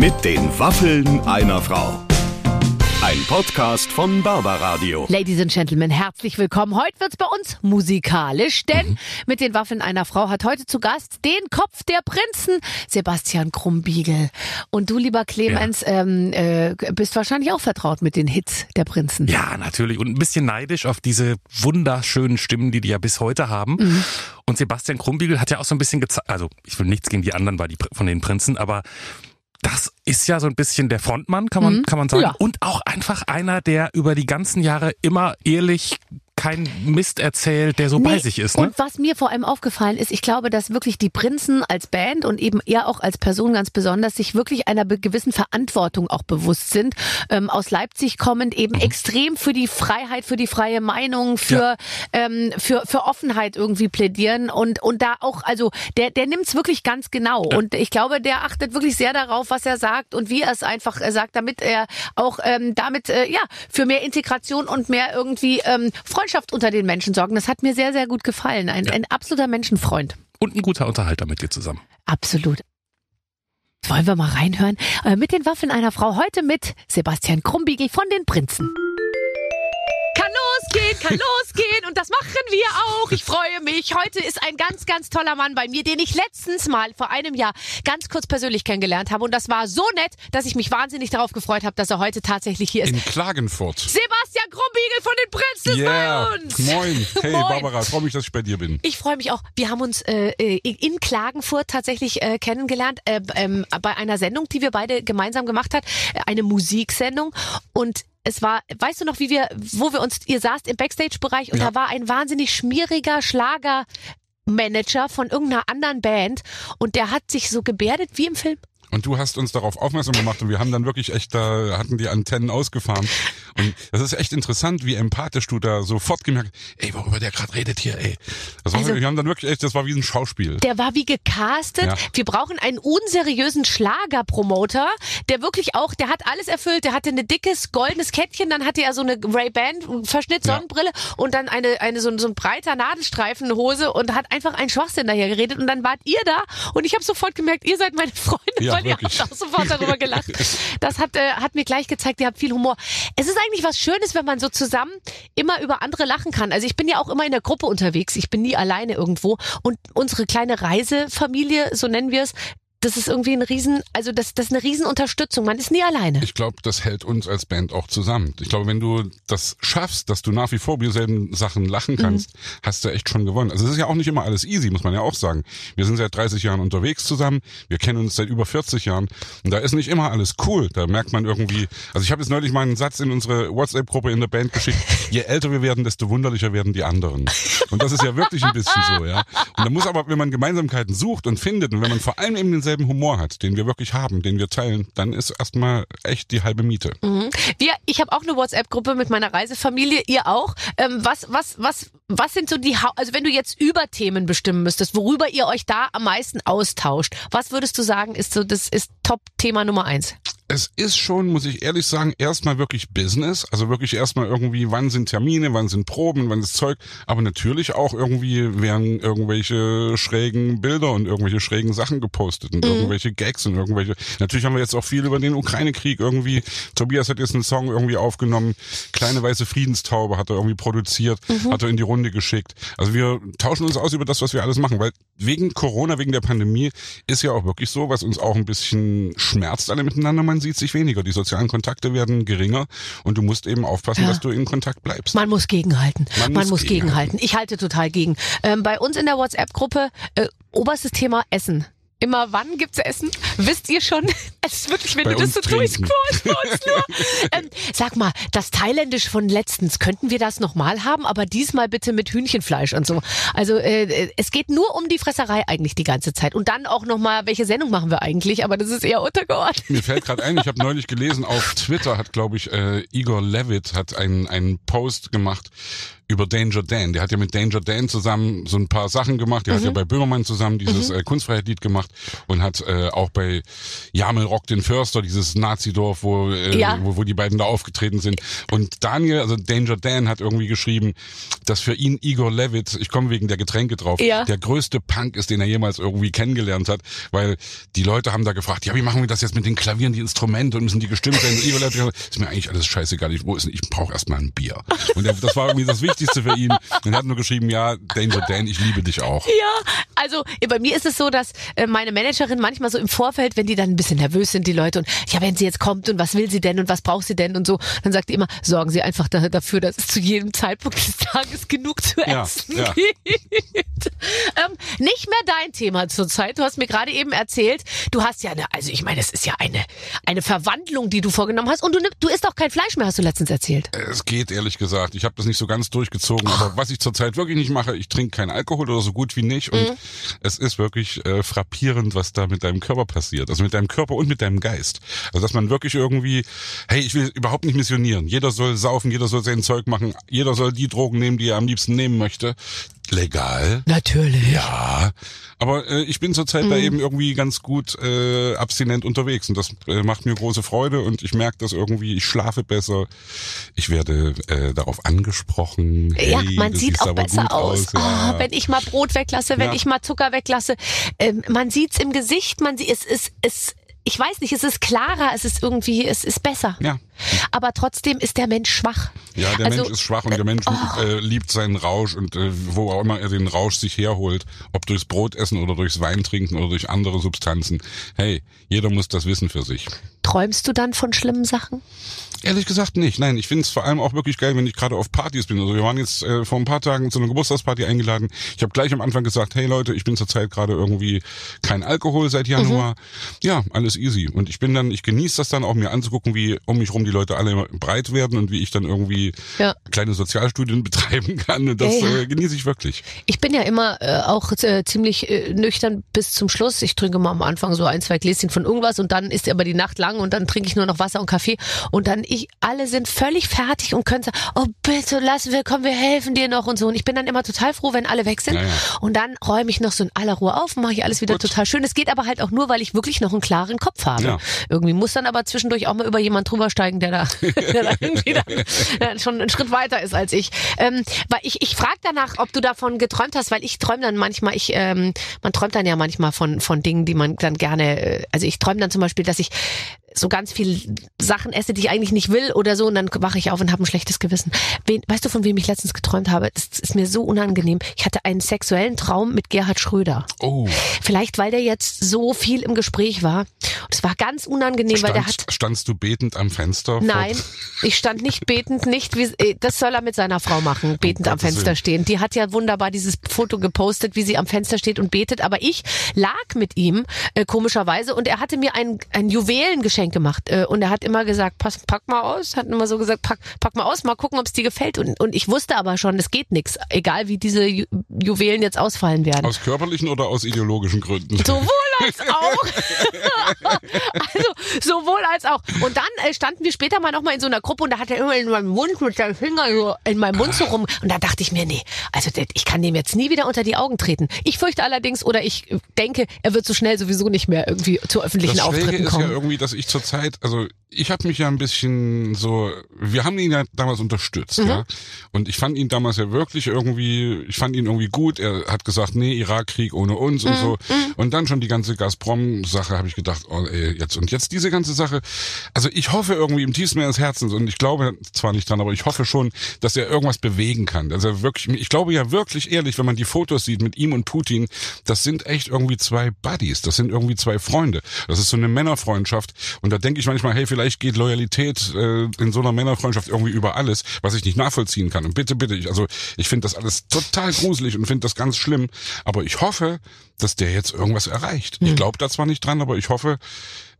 Mit den Waffeln einer Frau. Ein Podcast von Barbaradio. Ladies and Gentlemen, herzlich willkommen. Heute wird's bei uns musikalisch, denn Mit den Waffeln einer Frau hat heute zu Gast den Kopf der Prinzen, Sebastian Krumbiegel. Und du, lieber Clemens, bist wahrscheinlich auch vertraut mit den Hits der Prinzen. Ja, natürlich. Und ein bisschen neidisch auf diese wunderschönen Stimmen, die ja bis heute haben. Mhm. Und Sebastian Krumbiegel hat ja auch so ein bisschen gezeigt, also ich will nichts gegen die anderen, weil die von den Prinzen, aber das ist ja so ein bisschen der Frontmann, kann man sagen. Ja. Und auch einfach einer, der über die ganzen Jahre immer ehrlich keinen Mist erzählt, der so bei sich ist. Ne? Und was mir vor allem aufgefallen ist, ich glaube, dass wirklich die Prinzen als Band und eben er auch als Person ganz besonders sich wirklich einer gewissen Verantwortung auch bewusst sind. Aus Leipzig kommend eben extrem für die Freiheit, für die freie Meinung, für Offenheit irgendwie plädieren und da auch, also der nimmt's wirklich ganz genau. Ja. Und ich glaube, der achtet wirklich sehr darauf, was er sagt und wie er es einfach sagt, damit er auch für mehr Integration und mehr irgendwie Freundschaft unter den Menschen sorgen. Das hat mir sehr, sehr gut gefallen. Ein absoluter Menschenfreund. Und ein guter Unterhalter mit dir zusammen. Absolut. Wollen wir mal reinhören? Mit den Waffeln einer Frau. Heute mit Sebastian Krumbiegel von den Prinzen. Kann losgehen und das machen wir auch. Ich freue mich. Heute ist ein ganz, ganz toller Mann bei mir, den ich letztens mal vor einem Jahr ganz kurz persönlich kennengelernt habe. Und das war so nett, dass ich mich wahnsinnig darauf gefreut habe, dass er heute tatsächlich hier ist. In Klagenfurt. Sebastian Krumbiegel von den Prinzen ist bei uns. Moin. Hey Moin. Barbara, ich freue mich, dass ich bei dir bin. Ich freue mich auch. Wir haben uns in Klagenfurt tatsächlich kennengelernt bei einer Sendung, die wir beide gemeinsam gemacht haben. Eine Musiksendung. Und es war, weißt du noch, ihr saßt im Backstage-Bereich und da war ein wahnsinnig schmieriger Schlagermanager von irgendeiner anderen Band und der hat sich so gebärdet wie im Film. Und du hast uns darauf aufmerksam gemacht und wir haben dann wirklich echt, da hatten die Antennen ausgefahren. Und das ist echt interessant, wie empathisch du da sofort gemerkt hast, worüber der gerade redet hier, ey. Wir haben dann wirklich echt, das war wie ein Schauspiel. Der war wie gecastet. Ja. Wir brauchen einen unseriösen Schlagerpromoter, der wirklich auch, der hat alles erfüllt. Der hatte ein dickes, goldenes Kettchen, dann hatte er so eine Ray-Ban-Verschnitt, Sonnenbrille und dann so ein breiter Nadelstreifenhose und hat einfach einen Schwachsinn daher geredet. Und dann wart ihr da und ich habe sofort gemerkt, ihr seid meine Freunde. Ja. Ihr habt auch sofort darüber gelacht. Das hat mir gleich gezeigt, ihr habt viel Humor. Es ist eigentlich was Schönes, wenn man so zusammen immer über andere lachen kann. Also ich bin ja auch immer in der Gruppe unterwegs. Ich bin nie alleine irgendwo. Und unsere kleine Reisefamilie, so nennen wir es, das ist irgendwie das ist eine Riesenunterstützung. Man ist nie alleine. Ich glaube, das hält uns als Band auch zusammen. Ich glaube, wenn du das schaffst, dass du nach wie vor über dieselben Sachen lachen kannst, hast du echt schon gewonnen. Also es ist ja auch nicht immer alles easy, muss man ja auch sagen. Wir sind seit 30 Jahren unterwegs zusammen. Wir kennen uns seit über 40 Jahren. Und da ist nicht immer alles cool. Da merkt man irgendwie, also ich habe jetzt neulich mal einen Satz in unsere WhatsApp-Gruppe in der Band geschickt. Je älter wir werden, desto wunderlicher werden die anderen. Und das ist ja wirklich ein bisschen so, ja. Und da muss aber, wenn man Gemeinsamkeiten sucht und findet und wenn man vor allem eben denselben Humor hat, den wir wirklich haben, den wir teilen, dann ist erstmal echt die halbe Miete. Mhm. Ich habe auch eine WhatsApp-Gruppe mit meiner Reisefamilie, ihr auch. Was sind so die, also wenn du jetzt Überthemen bestimmen müsstest, worüber ihr euch da am meisten austauscht, was würdest du sagen, ist Top-Thema Nummer 1? Es ist schon, muss ich ehrlich sagen, erstmal wirklich Business, also wirklich erstmal irgendwie, wann sind Termine, wann sind Proben, wann ist Zeug, aber natürlich auch irgendwie werden irgendwelche schrägen Bilder und irgendwelche schrägen Sachen gepostet und irgendwelche Gags und irgendwelche, natürlich haben wir jetzt auch viel über den Ukraine-Krieg irgendwie, Tobias hat jetzt einen Song irgendwie aufgenommen, Kleine weiße Friedenstaube hat er irgendwie produziert, hat er in die Runde geschickt, also wir tauschen uns aus über das, was wir alles machen, weil wegen Corona, wegen der Pandemie ist ja auch wirklich so, was uns auch ein bisschen schmerzt alle miteinander, man sieht sich weniger. Die sozialen Kontakte werden geringer und du musst eben aufpassen, dass du in Kontakt bleibst. Man muss gegenhalten. Man muss gegenhalten. Ich halte total gegen. Bei uns in der WhatsApp-Gruppe oberstes Thema Essen. Immer wann gibt's Essen? Wisst ihr schon? Es ist wirklich, wenn bei du das so durchscrollst bei uns nur. Sag mal, das Thailändische von letztens, könnten wir das nochmal haben, aber diesmal bitte mit Hühnchenfleisch und so. Also es geht nur um die Fresserei eigentlich die ganze Zeit. Und dann auch nochmal, welche Sendung machen wir eigentlich? Aber das ist eher untergeordnet. Mir fällt gerade ein, ich habe neulich gelesen, auf Twitter hat, glaube ich, Igor Levit hat einen Post gemacht über Danger Dan. Der hat ja mit Danger Dan zusammen so ein paar Sachen gemacht. Der hat ja bei Böhmermann zusammen dieses Kunstfreiheit-Lied gemacht und hat auch bei Jamel Rock den Förster, dieses Nazidorf, wo die beiden da aufgetreten sind. Und Daniel, also Danger Dan, hat irgendwie geschrieben, dass für ihn Igor Levit, ich komme wegen der Getränke drauf, der größte Punk ist, den er jemals irgendwie kennengelernt hat, weil die Leute haben da gefragt, ja, wie machen wir das jetzt mit den Klavieren, die Instrumente und müssen die gestimmt werden? Und Igor Levit gesagt, ist mir eigentlich alles scheißegal, ich brauche erstmal ein Bier. Und das war irgendwie das Wichtigste für ihn. Und er hat nur geschrieben, ja, Danger Dan, ich liebe dich auch. Ja, also bei mir ist es so, dass meine Managerin manchmal so im Vorfeld, wenn die dann ein bisschen nervös sind, die Leute, und ja, wenn sie jetzt kommt und was will sie denn und was braucht sie denn und so, dann sagt die immer, sorgen Sie einfach dafür, dass es zu jedem Zeitpunkt des Tages genug zu essen gibt. Nicht mehr dein Thema zurzeit. Du hast mir gerade eben erzählt, du hast ja es ist ja eine Verwandlung, die du vorgenommen hast, und du isst auch kein Fleisch mehr, hast du letztens erzählt. Es geht, ehrlich gesagt. Ich habe das nicht so ganz durchgezogen, aber was ich zurzeit wirklich nicht mache, ich trinke keinen Alkohol oder so gut wie nicht, und es ist wirklich frappierend, was da mit deinem Körper passiert. Also mit deinem Körper und mit deinem Geist. Also dass man wirklich irgendwie, hey, ich will überhaupt nicht missionieren. Jeder soll saufen, jeder soll sein Zeug machen, jeder soll die Drogen nehmen, die er am liebsten nehmen möchte. Legal. Natürlich. Ja. Aber ich bin zurzeit da eben irgendwie ganz gut abstinent unterwegs, und das macht mir große Freude, und ich merke das irgendwie, ich schlafe besser, ich werde darauf angesprochen. Hey, ja, man sieht auch besser aus. Ja. Oh, wenn ich mal Brot weglasse, wenn ich mal Zucker weglasse, man sieht's im Gesicht, ich weiß nicht, es ist klarer, es ist besser. Ja. Aber trotzdem ist der Mensch schwach. Ja, der Mensch ist schwach, und der Mensch liebt seinen Rausch, und wo auch immer er den Rausch sich herholt, ob durchs Brot essen oder durchs Wein trinken oder durch andere Substanzen. Hey, jeder muss das wissen für sich. Träumst du dann von schlimmen Sachen? Ehrlich gesagt nicht. Nein, ich finde es vor allem auch wirklich geil, wenn ich gerade auf Partys bin. Also wir waren jetzt vor ein paar Tagen zu einer Geburtstagsparty eingeladen. Ich habe gleich am Anfang gesagt, hey Leute, ich bin zurzeit gerade irgendwie kein Alkohol seit Januar. Ja, alles easy. Und ich genieße das dann auch, mir anzugucken, wie um mich rum die Leute alle breit werden und wie ich dann irgendwie kleine Sozialstudien betreiben kann. Und das genieße ich wirklich. Ich bin ja immer auch ziemlich nüchtern bis zum Schluss. Ich trinke mal am Anfang so 1, 2 Gläschen von irgendwas, und dann ist aber die Nacht lang, und dann trinke ich nur noch Wasser und Kaffee, und dann alle sind völlig fertig und können sagen, oh bitte, wir helfen dir noch und so. Und ich bin dann immer total froh, wenn alle weg sind. Naja. Und dann räume ich noch so in aller Ruhe auf und mache ich alles wieder total schön. Es geht aber halt auch nur, weil ich wirklich noch einen klaren Kopf habe. Ja. Irgendwie muss dann aber zwischendurch auch mal über jemand drüber steigen, der da irgendwie dann schon einen Schritt weiter ist als ich. Weil ich frage danach, ob du davon geträumt hast, weil ich träume dann manchmal, man träumt dann ja manchmal von Dingen, die man dann gerne, also ich träume dann zum Beispiel, dass ich so ganz viele Sachen esse, die ich eigentlich nicht will oder so, und dann wache ich auf und habe ein schlechtes Gewissen. Weißt du, von wem ich letztens geträumt habe? Das ist mir so unangenehm. Ich hatte einen sexuellen Traum mit Gerhard Schröder. Oh. Vielleicht, weil der jetzt so viel im Gespräch war. Und es war ganz unangenehm, weil der hat... Standst du betend am Fenster? Nein, ich stand nicht betend, das soll er mit seiner Frau machen, betend am Fenster stehen. Die hat ja wunderbar dieses Foto gepostet, wie sie am Fenster steht und betet, aber ich lag mit ihm, komischerweise, und er hatte mir ein Juwelengeschenk gemacht, und er hat immer gesagt, pack mal aus, mal gucken, ob es dir gefällt, und ich wusste aber schon, es geht nichts, egal wie diese Juwelen jetzt ausfallen werden. Aus körperlichen oder aus ideologischen Gründen? Sowohl als auch. Und dann standen wir später mal nochmal in so einer Gruppe, und da hat er immer in meinem Mund mit seinem Finger so in meinem Mund so rum, und da dachte ich mir, nee, also ich kann dem jetzt nie wieder unter die Augen treten. Ich fürchte allerdings, oder ich denke, er wird so schnell sowieso nicht mehr irgendwie zu öffentlichen Auftritten kommen. Ja, irgendwie, dass ich zurzeit, also ich habe mich ja ein bisschen so, wir haben ihn ja damals unterstützt, ja, und ich fand ihn damals ja wirklich irgendwie, ich fand ihn irgendwie gut, er hat gesagt, nee, Irakkrieg ohne uns und so, und dann schon die ganze Gazprom-Sache, habe ich gedacht, oh ey, jetzt diese ganze Sache, also ich hoffe irgendwie im tiefsten meines Herzens, und ich glaube zwar nicht dran, aber ich hoffe schon, dass er irgendwas bewegen kann, also ich glaube ja wirklich ehrlich, wenn man die Fotos sieht mit ihm und Putin, das sind echt irgendwie zwei Buddies, das sind irgendwie zwei Freunde, das ist so eine Männerfreundschaft, und da denke ich manchmal, hey, vielleicht geht Loyalität in so einer Männerfreundschaft irgendwie über alles, was ich nicht nachvollziehen kann. Und bitte, ich finde das alles total gruselig und finde das ganz schlimm. Aber ich hoffe, dass der jetzt irgendwas erreicht. Ich glaube da zwar nicht dran, aber ich hoffe,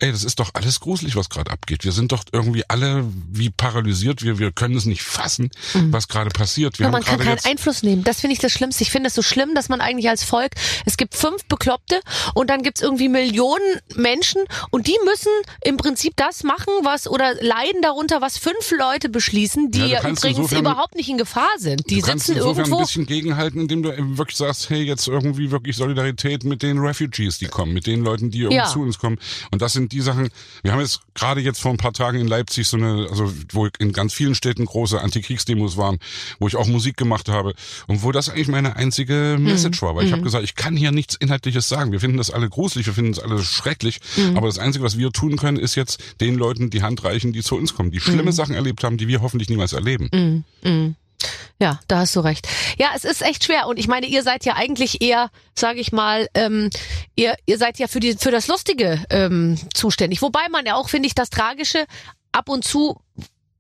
ey, das ist doch alles gruselig, was gerade abgeht. Wir sind doch irgendwie alle wie paralysiert. Wir können es nicht fassen, was gerade passiert. Wir haben man kann keinen Einfluss nehmen. Das finde ich das Schlimmste. Ich finde es so schlimm, dass man eigentlich als Volk, es gibt 5 Bekloppte und dann gibt es irgendwie Millionen Menschen und die müssen im Prinzip das machen, was oder leiden darunter, was 5 Leute beschließen, die ja übrigens insofern überhaupt nicht in Gefahr sind. Die sitzen irgendwo. Du kannst ein bisschen gegenhalten, indem du eben wirklich sagst, hey, jetzt irgendwie wirklich Solidarität mit den Refugees, die kommen, mit den Leuten, die irgendwie zu uns kommen. Und das sind die Sachen, wir haben jetzt gerade jetzt vor ein paar Tagen in Leipzig so eine, also wo in ganz vielen Städten große Antikriegsdemos waren, wo ich auch Musik gemacht habe und wo das eigentlich meine einzige Message war, weil ich habe gesagt, ich kann hier nichts Inhaltliches sagen. Wir finden das alle gruselig, wir finden das alle schrecklich, aber das Einzige, was wir tun können, ist jetzt den Leuten die Hand reichen, die zu uns kommen, die schlimme Sachen erlebt haben, die wir hoffentlich niemals erleben. Ja, da hast du recht. Ja, es ist echt schwer und ich meine, ihr seid ja eigentlich eher, sage ich mal, ihr seid ja für das Lustige zuständig. Wobei man ja auch, finde ich, das Tragische ab und zu,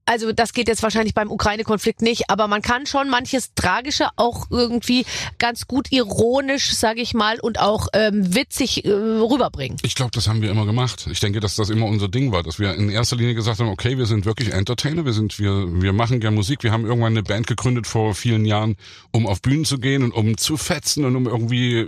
also das geht jetzt wahrscheinlich beim Ukraine-Konflikt nicht, aber man kann schon manches Tragische auch irgendwie ganz gut ironisch, sage ich mal, und auch witzig rüberbringen. Ich glaube, das haben wir immer gemacht. Ich denke, dass das immer unser Ding war, dass wir in erster Linie gesagt haben, okay, wir sind wirklich Entertainer, wir machen gerne Musik, wir haben irgendwann eine Band gegründet vor vielen Jahren, um auf Bühnen zu gehen und um zu fetzen und um irgendwie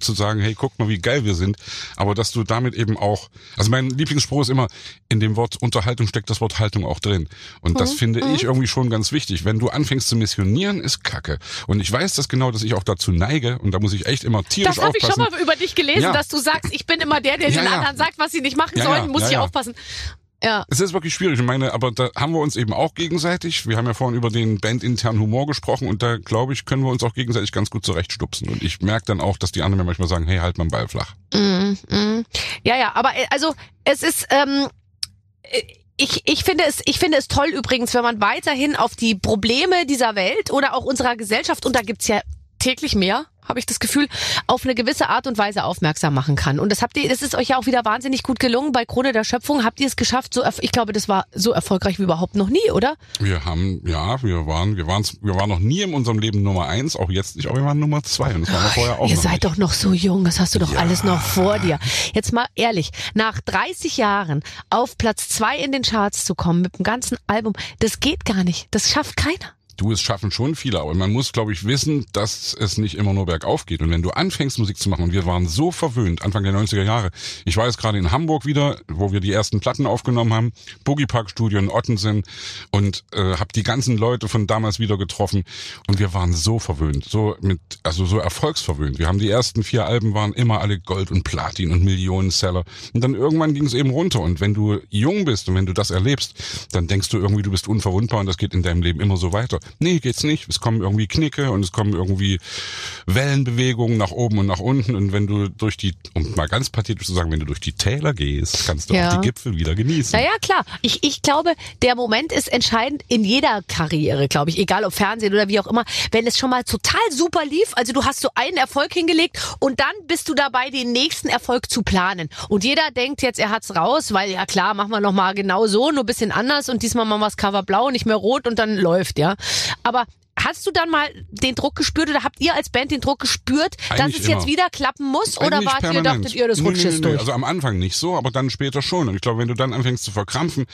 zu sagen, hey, guck mal, wie geil wir sind. Aber dass du damit eben auch, also mein Lieblingsspruch ist immer, in dem Wort Unterhaltung steckt das Wort Haltung auch drin. Und das finde ich irgendwie schon ganz wichtig. Wenn du anfängst zu missionieren, ist Kacke. Und ich weiß das genau, dass ich auch dazu neige. Und da muss ich echt immer tierisch aufpassen. Das habe ich schon mal über dich gelesen, dass du sagst, ich bin immer der den anderen sagt, was sie nicht machen sollen, muss ich aufpassen. Ja. Es ist wirklich schwierig. Ich meine, aber da haben wir uns eben auch gegenseitig, wir haben ja vorhin über den bandinternen Humor gesprochen und da, glaube ich, können wir uns auch gegenseitig ganz gut zurechtstupsen. Und ich merke dann auch, dass die anderen mir manchmal sagen, hey, halt mal den Ball flach. Ja, aber also es ist... Ich finde es toll übrigens, wenn man weiterhin auf die Probleme dieser Welt oder auch unserer Gesellschaft, und da gibt's ja täglich mehr, habe ich das Gefühl, auf eine gewisse Art und Weise aufmerksam machen kann. Und das habt ihr, das ist euch ja auch wieder wahnsinnig gut gelungen. Bei Krone der Schöpfung habt ihr es geschafft, ich glaube, das war so erfolgreich wie überhaupt noch nie, oder? Wir waren noch nie in unserem Leben Nummer 1, auch jetzt nicht, aber wir waren Nummer 2 und das waren wir vorher auch. Ihr seid nicht doch noch so jung, das hast du doch alles noch vor dir. Jetzt mal ehrlich, nach 30 Jahren auf Platz 2 in den Charts zu kommen mit dem ganzen Album, das geht gar nicht. Das schafft keiner. Du, es schaffen schon viele, aber man muss, glaube ich, wissen, dass es nicht immer nur bergauf geht. Und wenn du anfängst, Musik zu machen, und wir waren so verwöhnt, Anfang der 90er Jahre, ich war jetzt gerade in Hamburg wieder, wo wir die ersten Platten aufgenommen haben, Boogie Park-Studio in Ottensen und habe die ganzen Leute von damals wieder getroffen und wir waren so verwöhnt, so erfolgsverwöhnt. Wir haben die ersten 4 Alben waren immer alle Gold und Platin und Millionenseller und dann irgendwann ging es eben runter und wenn du jung bist und wenn du das erlebst, dann denkst du irgendwie, du bist unverwundbar und das geht in deinem Leben immer so weiter. Nee, geht's nicht. Es kommen irgendwie Knicke und es kommen irgendwie Wellenbewegungen nach oben und nach unten. Und wenn du durch die, um mal ganz pathetisch zu sagen, wenn du durch die Täler gehst, kannst du auch die Gipfel wieder genießen. Naja, klar. Ich glaube, der Moment ist entscheidend in jeder Karriere, glaube ich. Egal ob Fernsehen oder wie auch immer. Wenn es schon mal total super lief, also du hast so einen Erfolg hingelegt und dann bist du dabei, den nächsten Erfolg zu planen. Und jeder denkt jetzt, er hat's raus, weil ja klar, machen wir nochmal genau so, nur ein bisschen anders und diesmal machen wir das Cover blau, nicht mehr rot und dann läuft, ja. Aber hast du dann mal den Druck gespürt oder habt ihr als Band den Druck gespürt, eigentlich dass es jetzt wieder klappen muss? Eigentlich oder dachtet ihr, das rutscht jetzt durch? Also am Anfang nicht so, aber dann später schon. Und ich glaube, wenn du dann anfängst zu verkrampfen,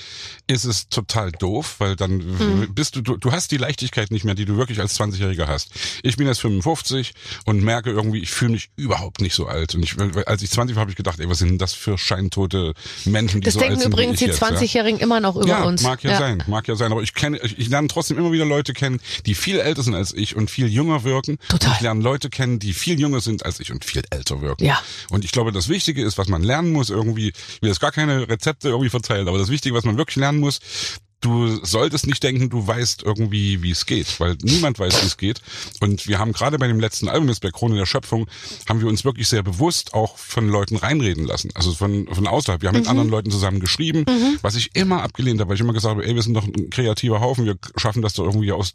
ist es total doof, weil dann bist du hast die Leichtigkeit nicht mehr, die du wirklich als 20-Jähriger hast. Ich bin jetzt 55 und merke irgendwie, ich fühle mich überhaupt nicht so alt. Und als ich 20 war, habe ich gedacht, ey, was sind denn das für scheintote Menschen, die das so alt sind? Das denken übrigens die 20-Jährigen immer noch über uns. Mag ja sein. Aber ich lerne trotzdem immer wieder Leute kennen, die viel älter sind als ich und viel jünger wirken. Total. Ich lerne Leute kennen, die viel jünger sind als ich und viel älter wirken. Ja. Und ich glaube, das Wichtige ist, was man lernen muss irgendwie, ich will jetzt gar keine Rezepte irgendwie verteilen, aber das Wichtige, was man wirklich lernen muss, du solltest nicht denken, du weißt irgendwie, wie es geht, weil niemand weiß, wie es geht. Und wir haben gerade bei dem letzten Album, jetzt bei Krone der Schöpfung, haben wir uns wirklich sehr bewusst auch von Leuten reinreden lassen. Also von außerhalb. Wir haben mit anderen Leuten zusammen geschrieben, was ich immer abgelehnt habe, weil ich immer gesagt habe, ey, wir sind doch ein kreativer Haufen, wir schaffen das doch irgendwie aus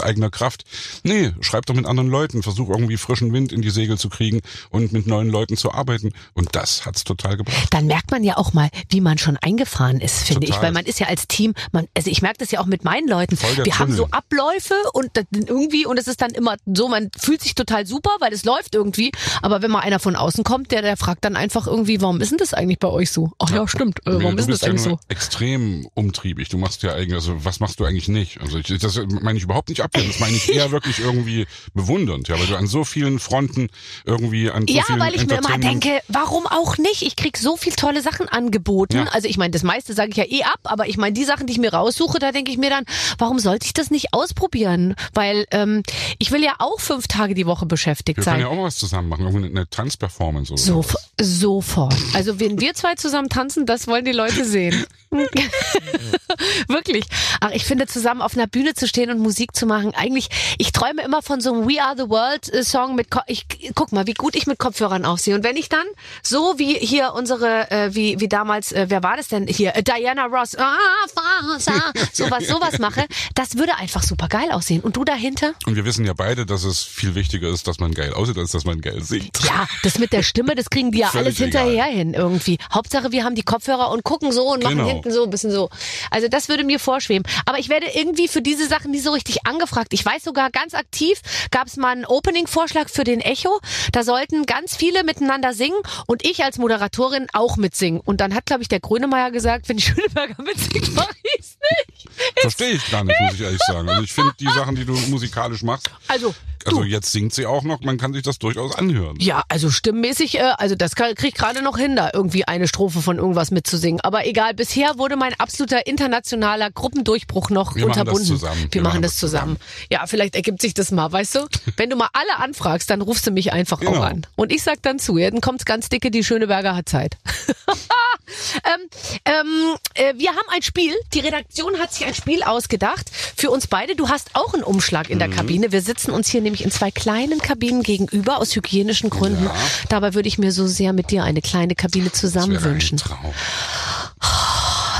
eigener Kraft. Nee, schreib doch mit anderen Leuten, versuch irgendwie frischen Wind in die Segel zu kriegen und mit neuen Leuten zu arbeiten. Und das hat's total gebracht. Dann merkt man ja auch mal, wie man schon eingefahren ist, finde ich, weil man ist ja als Team, man, also ich merke das ja auch mit meinen Leuten. Wir haben so Abläufe und irgendwie, und es ist dann immer so, man fühlt sich total super, weil es läuft irgendwie. Aber wenn mal einer von außen kommt, der fragt dann einfach irgendwie, warum ist denn das eigentlich bei euch so? Ach ja, stimmt. Warum ist das eigentlich so? Du bist ja extrem umtriebig. Du machst ja eigentlich, also was machst du eigentlich nicht? Also das meine ich überhaupt nicht abwertend. Das meine ich eher wirklich irgendwie bewundernd, ja, weil du an so vielen Fronten irgendwie an so vielen weil ich mir immer denke, warum auch nicht? Ich krieg so viel tolle Sachen angeboten. Ja. Also ich meine, das meiste sage ich ja eh ab, aber ich meine, die Sachen, die ich mir raussuche, da denke ich mir dann, warum sollte ich das nicht ausprobieren? Weil ich will ja auch 5 Tage die Woche beschäftigt sein. Wir können ja auch was zusammen machen, eine Tanzperformance oder so. Sofort. Also wenn wir zwei zusammen tanzen, das wollen die Leute sehen. Wirklich. Ach, ich finde, zusammen auf einer Bühne zu stehen und Musik zu machen, eigentlich, ich träume immer von so einem We Are the World Song mit, ich guck mal, wie gut ich mit Kopfhörern aufsehe. Und wenn ich dann, so wie hier unsere, wie damals, wer war das denn hier? Diana Ross, sowas mache, das würde einfach super geil aussehen. Und du dahinter? Und wir wissen ja beide, dass es viel wichtiger ist, dass man geil aussieht, als dass man geil singt. Ja, das mit der Stimme, das kriegen die ja völlig alles hinterher hin irgendwie. Hauptsache, wir haben die Kopfhörer und gucken so und machen hinten so ein bisschen so. Also das würde mir vorschweben. Aber ich werde irgendwie für diese Sachen nie so richtig angefragt. Ich weiß sogar, ganz aktiv gab es mal einen Opening-Vorschlag für den Echo. Da sollten ganz viele miteinander singen und ich als Moderatorin auch mitsingen. Und dann hat, glaube ich, der Grönemeyer gesagt, wenn die Schöneberger mitsingt, mache ich es nicht. Verstehe ich gar nicht, muss ich ehrlich sagen. Also ich finde die Sachen, die du musikalisch machst, also jetzt singt sie auch noch, man kann sich das durchaus anhören. Ja, also stimmmäßig, also das kriege ich gerade noch hin, da irgendwie eine Strophe von irgendwas mitzusingen. Aber egal, bisher wurde mein absoluter internationaler Gruppendurchbruch noch unterbunden. Wir machen das zusammen. Ja, vielleicht ergibt sich das mal, weißt du? Wenn du mal alle anfragst, dann rufst du mich einfach auch an. Und ich sag dann zu, ja, dann kommt's ganz dicke, die Schöneberger hat Zeit. Wir haben ein Spiel, die Redaktion hat sich ein Spiel ausgedacht für uns beide. Du hast auch einen Umschlag in der Kabine. Wir sitzen uns hier nämlich in 2 kleinen Kabinen gegenüber aus hygienischen Gründen. Ja. Dabei würde ich mir so sehr mit dir eine kleine Kabine zusammen wünschen.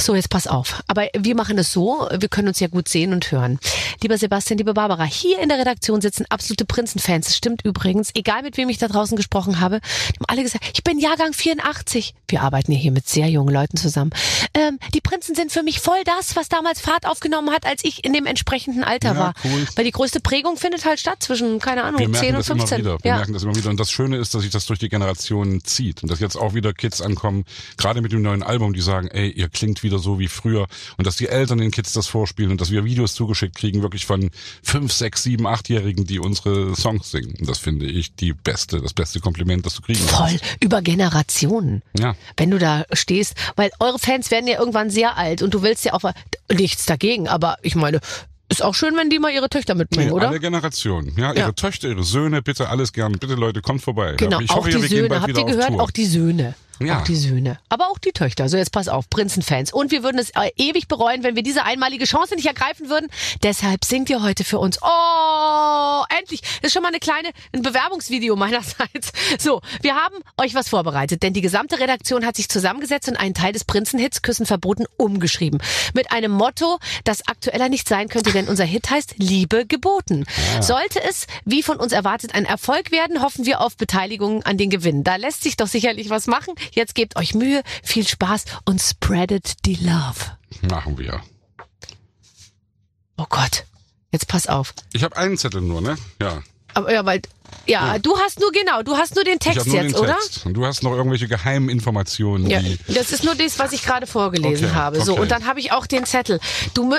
So, jetzt pass auf. Aber wir machen es so, wir können uns ja gut sehen und hören. Lieber Sebastian, liebe Barbara, hier in der Redaktion sitzen absolute Prinzenfans. Das stimmt übrigens. Egal, mit wem ich da draußen gesprochen habe, haben alle gesagt, ich bin Jahrgang 84. Wir arbeiten ja hier mit sehr jungen Leuten zusammen. Die Prinzen sind für mich voll das, was damals Fahrt aufgenommen hat, als ich in dem entsprechenden Alter war. Cool. Weil die größte Prägung findet halt statt zwischen, keine Ahnung, 10 und 15. Wir merken das immer wieder. Und das Schöne ist, dass sich das durch die Generationen zieht. Und dass jetzt auch wieder Kids ankommen, gerade mit dem neuen Album, die sagen, ey, ihr klingt wieder so wie früher. Und dass die Eltern den Kids das vorspielen und dass wir Videos zugeschickt kriegen, wirklich von 5, 6, 7, 8-Jährigen, die unsere Songs singen. Und das finde ich das beste Kompliment, das du kriegen kannst. Voll, über Generationen. Ja. Wenn du da stehst, weil eure Fans werden ja irgendwann sehr alt und du willst ja auch nichts dagegen, aber ich meine, ist auch schön, wenn die mal ihre Töchter mitbringen, oder? Alle Generationen. Ja, ihre Töchter, ihre Söhne, bitte alles gerne. Bitte Leute, kommt vorbei. Genau, ich hoffe, wir gehen bald wieder auf Tour. Habt ihr gehört? Auch die Söhne. Ja. Auch die Söhne. Aber auch die Töchter. So, jetzt pass auf, Prinzenfans. Und wir würden es ewig bereuen, wenn wir diese einmalige Chance nicht ergreifen würden. Deshalb singt ihr heute für uns. Oh, endlich. Das ist schon mal ein Bewerbungsvideo meinerseits. So, wir haben euch was vorbereitet, denn die gesamte Redaktion hat sich zusammengesetzt und einen Teil des Prinzenhits Küssen verboten umgeschrieben. Mit einem Motto, das aktueller nicht sein könnte, denn unser Hit heißt Liebe geboten. Ja. Sollte es, wie von uns erwartet, ein Erfolg werden, hoffen wir auf Beteiligung an den Gewinn. Da lässt sich doch sicherlich was machen. Jetzt gebt euch Mühe, viel Spaß und spreadet die Love. Machen wir. Oh Gott, jetzt pass auf. Ich habe einen Zettel nur, ne? Ja. Aber ja, weil du hast nur den Text jetzt, oder? Und du hast noch irgendwelche geheimen Informationen. Ja, das ist nur das, was ich gerade vorgelesen habe. So, und dann habe ich auch den Zettel. Du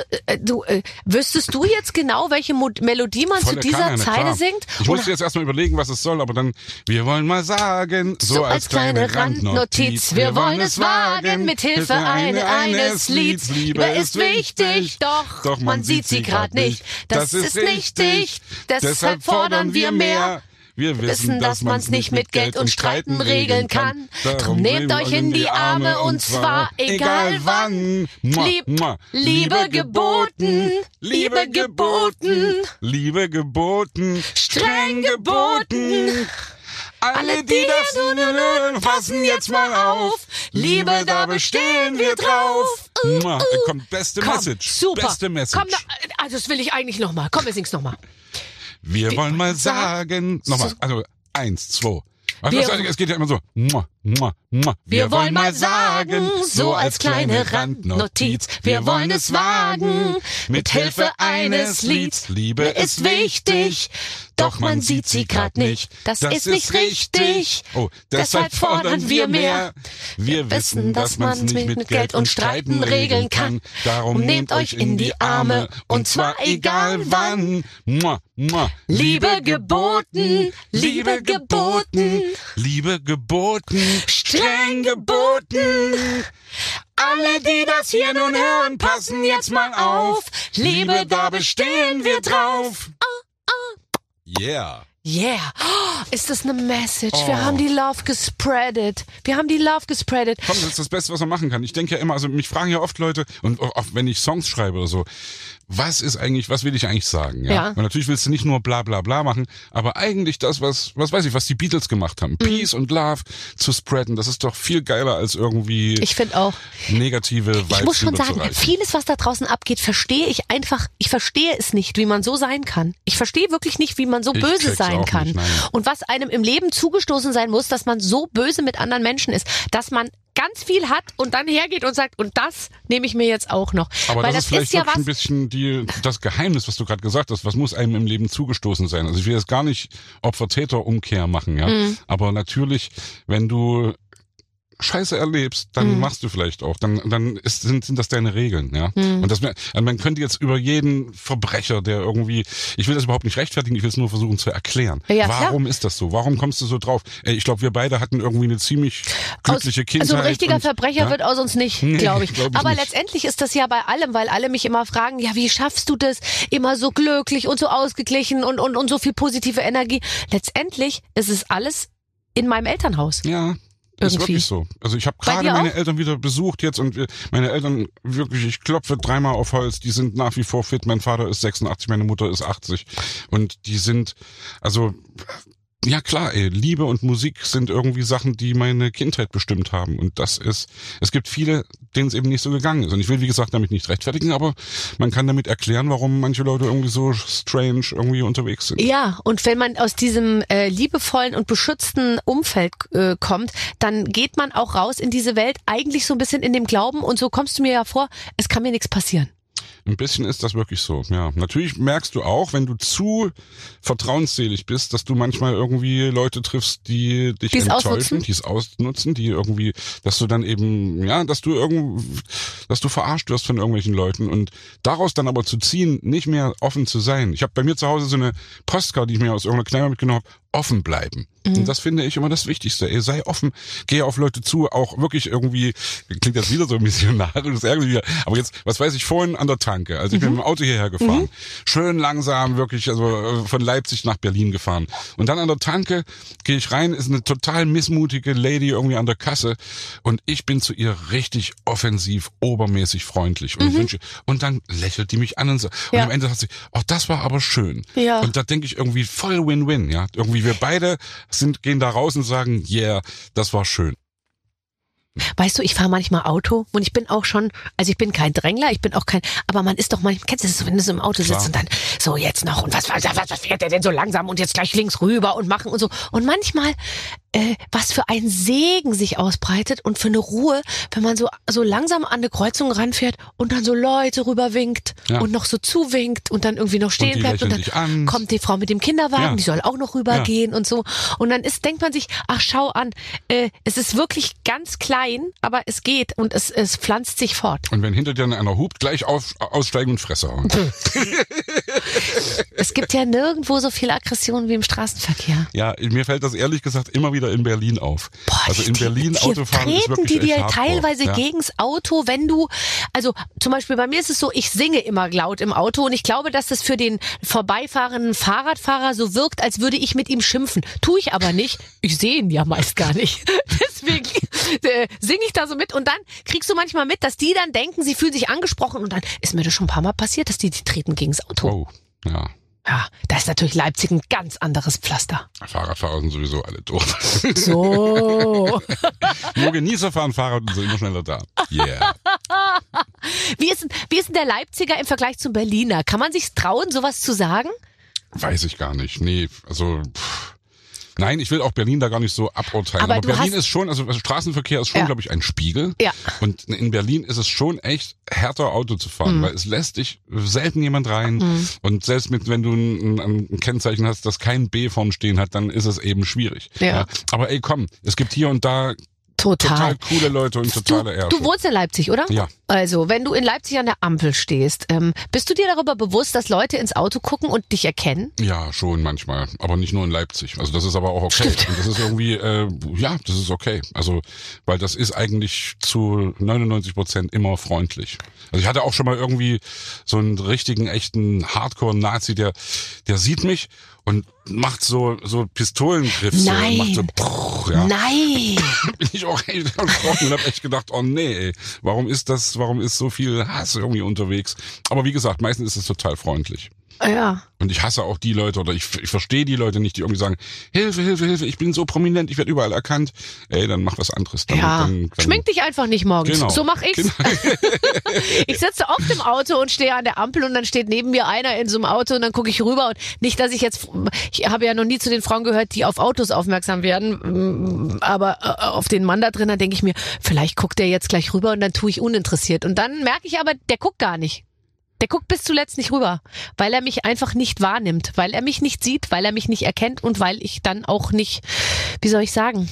wüsstest du jetzt genau, welche Melodie man zu dieser Zeile singt? Ich musste jetzt erstmal überlegen, was es soll, aber dann, wir wollen mal sagen, so als kleine Randnotiz, wir wollen es wagen, mit Hilfe eines Lieds. Liebe ist wichtig, doch man sieht sie gerade nicht. Das ist richtig, deshalb fordern wir mehr. Wir wissen, dass man es nicht mit Geld und Streiten regeln kann. Drum nehmt euch in die Arme und zwar egal wann. Liebe geboten, Liebe geboten, Liebe geboten, streng geboten. Alle, die das hören, passen jetzt mal auf. Liebe, da bestehen wir drauf. Kommt, beste Message. Super. Beste Message. Komm, also das will ich eigentlich nochmal. Komm, wir sing's nochmal. Wir wollen mal sagen, nochmal, also 1, 2. Es geht ja immer so. Wir wollen mal sagen. sagen, so als kleine Randnotiz. Wir wollen es wagen, mit Hilfe eines Lieds. Liebe ist wichtig, doch man sieht sie grad nicht. Das ist nicht richtig, oh, deshalb fordern wir mehr. Wir wissen, dass man es nicht mit Geld und Streiten regeln kann. Darum nehmt euch in die Arme, und zwar egal wann. Mua, mua. Liebe geboten, Liebe geboten, Liebe geboten, streng geboten. Alle, die das hier nun hören, passen jetzt mal auf. Liebe, da bestehen wir drauf. Yeah. Yeah. Oh, ist das eine Message? Oh. Wir haben die Love gespreadet. Wir haben die Love gespreadet. Komm, das ist das Beste, was man machen kann. Ich denke ja immer, also mich fragen ja oft Leute, und oft, wenn ich Songs schreibe oder so, was ist eigentlich, was will ich eigentlich sagen? Ja? Ja. Und natürlich willst du nicht nur bla bla bla machen, aber eigentlich das, was weiß ich, was die Beatles gemacht haben. Mhm. Peace und Love zu spreaden, das ist doch viel geiler als irgendwie ich finde auch negative Vibes. Ich muss schon sagen, vieles, was da draußen abgeht, verstehe ich einfach, ich verstehe es nicht, wie man so sein kann. Ich verstehe wirklich nicht, wie man so böse sein kann. Nicht, und was einem im Leben zugestoßen sein muss, dass man so böse mit anderen Menschen ist, dass man ganz viel hat und dann hergeht und sagt, und das nehme ich mir jetzt auch noch. Aber weil das ist vielleicht ja ein bisschen das Geheimnis, was du gerade gesagt hast, was muss einem im Leben zugestoßen sein. Also ich will jetzt gar nicht Opfer-Täter-Umkehr machen, ja. Mhm. Aber natürlich, wenn du Scheiße erlebst, dann machst du vielleicht auch. Dann sind das deine Regeln, ja. Mhm. Und das, man könnte jetzt über jeden Verbrecher, der irgendwie, ich will das überhaupt nicht rechtfertigen, ich will es nur versuchen zu erklären. Ja, warum ist das so? Warum kommst du so drauf? Ey, ich glaube, wir beide hatten irgendwie eine ziemlich glückliche Kindheit. Also ein richtiger Verbrecher wird aus uns nicht, glaube ich. Aber letztendlich ist das ja bei allem, weil alle mich immer fragen, ja, wie schaffst du das? Immer so glücklich und so ausgeglichen und so viel positive Energie. Letztendlich ist es alles in meinem Elternhaus. Ja. Das ist wirklich so. Also ich habe gerade meine Eltern wieder besucht jetzt und meine Eltern wirklich, ich klopfe dreimal auf Holz, die sind nach wie vor fit. Mein Vater ist 86, meine Mutter ist 80 und die sind, also ja klar, ey, Liebe und Musik sind irgendwie Sachen, die meine Kindheit bestimmt haben und das ist, es gibt viele, denen es eben nicht so gegangen ist und ich will, wie gesagt, damit nicht rechtfertigen, aber man kann damit erklären, warum manche Leute irgendwie so strange irgendwie unterwegs sind. Ja, und wenn man aus diesem liebevollen und beschützten Umfeld kommt, dann geht man auch raus in diese Welt, eigentlich so ein bisschen in dem Glauben und so kommst du mir ja vor, es kann mir nichts passieren. Ein bisschen ist das wirklich so, ja. Natürlich merkst du auch, wenn du zu vertrauensselig bist, dass du manchmal irgendwie Leute triffst, die dich enttäuschen, die es ausnutzen, die irgendwie, dass du dann eben, ja, dass du verarscht wirst von irgendwelchen Leuten und daraus dann aber zu ziehen, nicht mehr offen zu sein. Ich habe bei mir zu Hause so eine Postkarte, die ich mir aus irgendeiner Kneipe mitgenommen habe, offen bleiben. Mhm. Und das finde ich immer das Wichtigste. Ey, sei offen, gehe auf Leute zu, auch wirklich irgendwie, klingt das wieder so missionarisch, aber jetzt, was weiß ich, vorhin an der Tanke, also ich bin mit dem Auto hierher gefahren, schön langsam wirklich, also von Leipzig nach Berlin gefahren und dann an der Tanke gehe ich rein, ist eine total missmutige Lady irgendwie an der Kasse und ich bin zu ihr richtig offensiv, obermäßig freundlich und wünsche und dann lächelt die mich an und so und am Ende sagt sie, oh, das war aber schön und da denke ich irgendwie voll Win-Win, ja, irgendwie wir beide gehen da raus und sagen, yeah, das war schön. Weißt du, ich fahre manchmal Auto und ich bin auch schon, also ich bin kein Drängler, ich bin auch kein, aber man ist doch manchmal, kennst du das, wenn du so im Auto sitzt und dann so jetzt noch und was fährt der denn so langsam und jetzt gleich links rüber und machen und so. Und manchmal, was für ein Segen sich ausbreitet und für eine Ruhe, wenn man so langsam an eine Kreuzung ranfährt und dann so Leute rüberwinkt und noch so zuwinkt und dann irgendwie noch stehen und bleibt und dann kommt die Frau mit dem Kinderwagen, die soll auch noch rübergehen und so. Und dann denkt man sich, ach schau an, es ist wirklich ganz klein, aber es geht und es pflanzt sich fort. Und wenn hinter dir einer hupt, gleich aussteigen und Fresse hauen. Es gibt ja nirgendwo so viel Aggression wie im Straßenverkehr. Ja, mir fällt das ehrlich gesagt immer wieder in Berlin auf. Boah, also in Berlin Autofahren ist wirklich echt hardcore. Die dir teilweise gegens Auto, wenn du, also zum Beispiel bei mir ist es so, ich singe immer laut im Auto und ich glaube, dass das für den vorbeifahrenden Fahrradfahrer so wirkt, als würde ich mit ihm schimpfen. Tue ich aber nicht. Ich sehe ihn ja meist gar nicht. Deswegen singe ich da so mit und dann kriegst du manchmal mit, dass die dann denken, sie fühlen sich angesprochen und dann ist mir das schon ein paar Mal passiert, dass die treten gegen das Auto. Oh, ja. Ja, da ist natürlich Leipzig ein ganz anderes Pflaster. Fahrradfahrer sind sowieso alle tot. So. Nur Genießer fahren Fahrrad und sind immer schneller da. Yeah. Wie ist denn der Leipziger im Vergleich zum Berliner? Kann man sich trauen, sowas zu sagen? Weiß ich gar nicht. Nee, also... Nein, ich will auch Berlin da gar nicht so aburteilen. Aber Berlin ist schon, also Straßenverkehr ist schon, glaube ich, ein Spiegel. Ja. Und in Berlin ist es schon echt härter, Auto zu fahren, weil es lässt dich selten jemand rein. Und selbst mit, wenn du ein Kennzeichen hast, das kein B vorn stehen hat, dann ist es eben schwierig. Ja. Ja. Aber ey, komm, es gibt hier und da total coole Leute und totale Ärsche. Du wohnst in Leipzig, oder? Ja. Also, wenn du in Leipzig an der Ampel stehst, bist du dir darüber bewusst, dass Leute ins Auto gucken und dich erkennen? Ja, schon manchmal. Aber nicht nur in Leipzig. Also, das ist aber auch okay. Stimmt. Und das ist irgendwie, ja, das ist okay. Also, weil das ist eigentlich zu 99% immer freundlich. Also, ich hatte auch schon mal irgendwie so einen richtigen, echten Hardcore-Nazi, der sieht mich und macht so Pistolengriffs. Nein. Und macht so, brrr, ja. Nein. Bin ich auch echt erschrocken und hab echt gedacht, oh nee, ey, warum ist so viel Hass irgendwie unterwegs? Aber wie gesagt, meistens ist es total freundlich. Ja. Und ich hasse auch die Leute, oder ich verstehe die Leute nicht, die irgendwie sagen, Hilfe, Hilfe, Hilfe, ich bin so prominent, ich werde überall erkannt. Ey, dann mach was anderes. Dann schmink dich einfach nicht morgens. Genau. So mach ich's. Genau. Ich sitze oft im Auto und stehe an der Ampel und dann steht neben mir einer in so einem Auto und dann gucke ich rüber, und nicht, dass ich habe ja noch nie zu den Frauen gehört, die auf Autos aufmerksam werden, aber auf den Mann da drin, dann denke ich mir, vielleicht guckt der jetzt gleich rüber, und dann tue ich uninteressiert. Und dann merke ich aber, der guckt gar nicht. Der guckt bis zuletzt nicht rüber, weil er mich einfach nicht wahrnimmt, weil er mich nicht sieht, weil er mich nicht erkennt und weil ich dann auch nicht, wie soll ich sagen,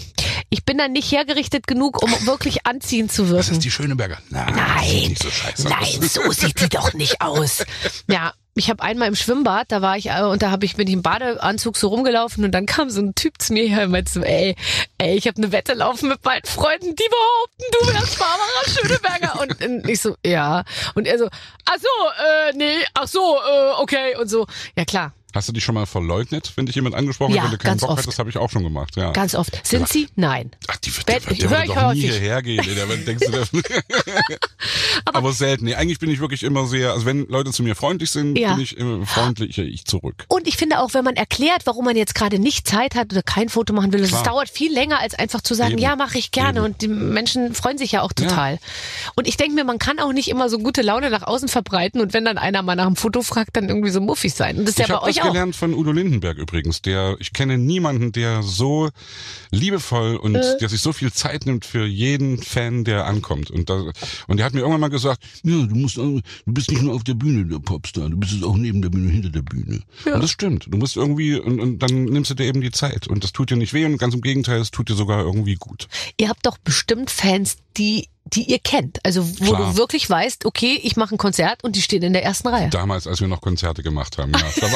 ich bin dann nicht hergerichtet genug, um wirklich anziehen zu wirken. Das ist die Schöneberger. Nein, sieht nicht so scheiße aus. Nein, so sieht die doch nicht aus. Ja. Ich habe einmal im Schwimmbad, da war ich, und da bin ich im Badeanzug so rumgelaufen, und dann kam so ein Typ zu mir her und meinte so, ey, ich habe eine Wette laufen mit meinen Freunden, die behaupten, du wärst Barbara Schöneberger. Und ich so, ja. Und er so, okay. Und so, ja klar. Hast du dich schon mal verleugnet, wenn dich jemand angesprochen hat, wenn du keinen Bock hattest? Habe ich auch schon gemacht. Ja. Ganz oft. Sind sie? Nein. Ach, der würde doch nie hierher gehen. Aber selten. Nee, eigentlich bin ich wirklich immer sehr, also wenn Leute zu mir freundlich sind, bin ich immer freundlicher zurück. Und ich finde auch, wenn man erklärt, warum man jetzt gerade nicht Zeit hat oder kein Foto machen will, das dauert viel länger, als einfach zu sagen, ja, mache ich gerne. Eben. Und die Menschen freuen sich ja auch total. Ja. Und ich denke mir, man kann auch nicht immer so gute Laune nach außen verbreiten, und wenn dann einer mal nach einem Foto fragt, dann irgendwie so muffig sein. Und das ist ja bei euch auch. Gelernt von Udo Lindenberg übrigens, ich kenne niemanden, der so liebevoll und der sich so viel Zeit nimmt für jeden Fan, der ankommt. Und der hat mir irgendwann mal gesagt, ja, du bist nicht nur auf der Bühne der Popstar, du bist es auch neben der Bühne, hinter der Bühne. Ja. Und das stimmt. Du musst irgendwie, und dann nimmst du dir eben die Zeit. Und das tut dir nicht weh, und ganz im Gegenteil, es tut dir sogar irgendwie gut. Ihr habt doch bestimmt Fans, die ihr kennt. Also wo du wirklich weißt, okay, ich mache ein Konzert und die stehen in der ersten Reihe. Damals, als wir noch Konzerte gemacht haben. Ja.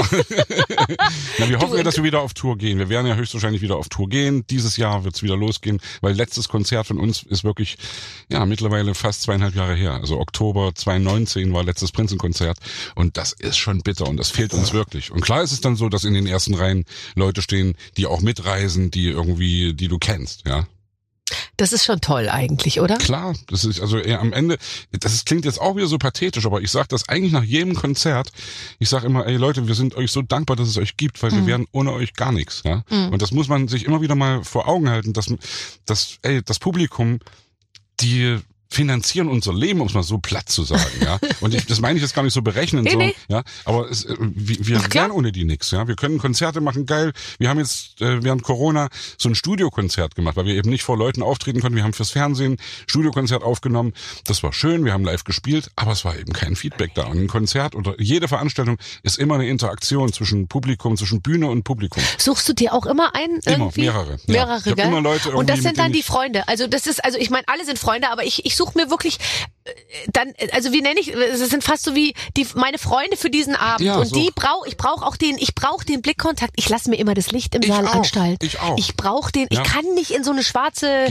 Na, wir hoffen ja, dass wir wieder auf Tour gehen. Wir werden ja höchstwahrscheinlich wieder auf Tour gehen. Dieses Jahr wird's wieder losgehen, weil letztes Konzert von uns ist wirklich mittlerweile fast 2,5 Jahre her. Also Oktober 2019 war letztes Prinzenkonzert, und das ist schon bitter, und das fehlt uns wirklich. Und klar ist es dann so, dass in den ersten Reihen Leute stehen, die auch mitreisen, die du kennst, ja. Das ist schon toll eigentlich, oder? Klar, das ist also am Ende, das klingt jetzt auch wieder so pathetisch, aber ich sage das eigentlich nach jedem Konzert. Ich sage immer, ey Leute, wir sind euch so dankbar, dass es euch gibt, weil wir wären ohne euch gar nichts. Ja? Und das muss man sich immer wieder mal vor Augen halten, dass das Publikum, die finanzieren unser Leben, um es mal so platt zu sagen, ja. Und das meine ich jetzt gar nicht so berechnend, ja. Aber wir wären ohne die nix, ja. Wir können Konzerte machen, geil. Wir haben jetzt während Corona so ein Studiokonzert gemacht, weil wir eben nicht vor Leuten auftreten konnten. Wir haben fürs Fernsehen Studiokonzert aufgenommen. Das war schön. Wir haben live gespielt, aber es war eben kein Feedback da. Und ein Konzert oder jede Veranstaltung ist immer eine Interaktion zwischen Publikum, zwischen Bühne und Publikum. Suchst du dir auch immer einen? Irgendwie? Immer, mehrere. Ja. Mehrere, ich hab immer Leute irgendwie, und das sind dann die Freunde. Also das ist, also ich meine, alle sind Freunde, aber ich suche mir wirklich dann, also wie nenne ich, es sind fast so wie meine Freunde für diesen Abend, ja, und so. Ich brauche den Blickkontakt, ich lasse mir immer das Licht im Saal anstalten. Ich brauche den, ich kann nicht in so eine schwarze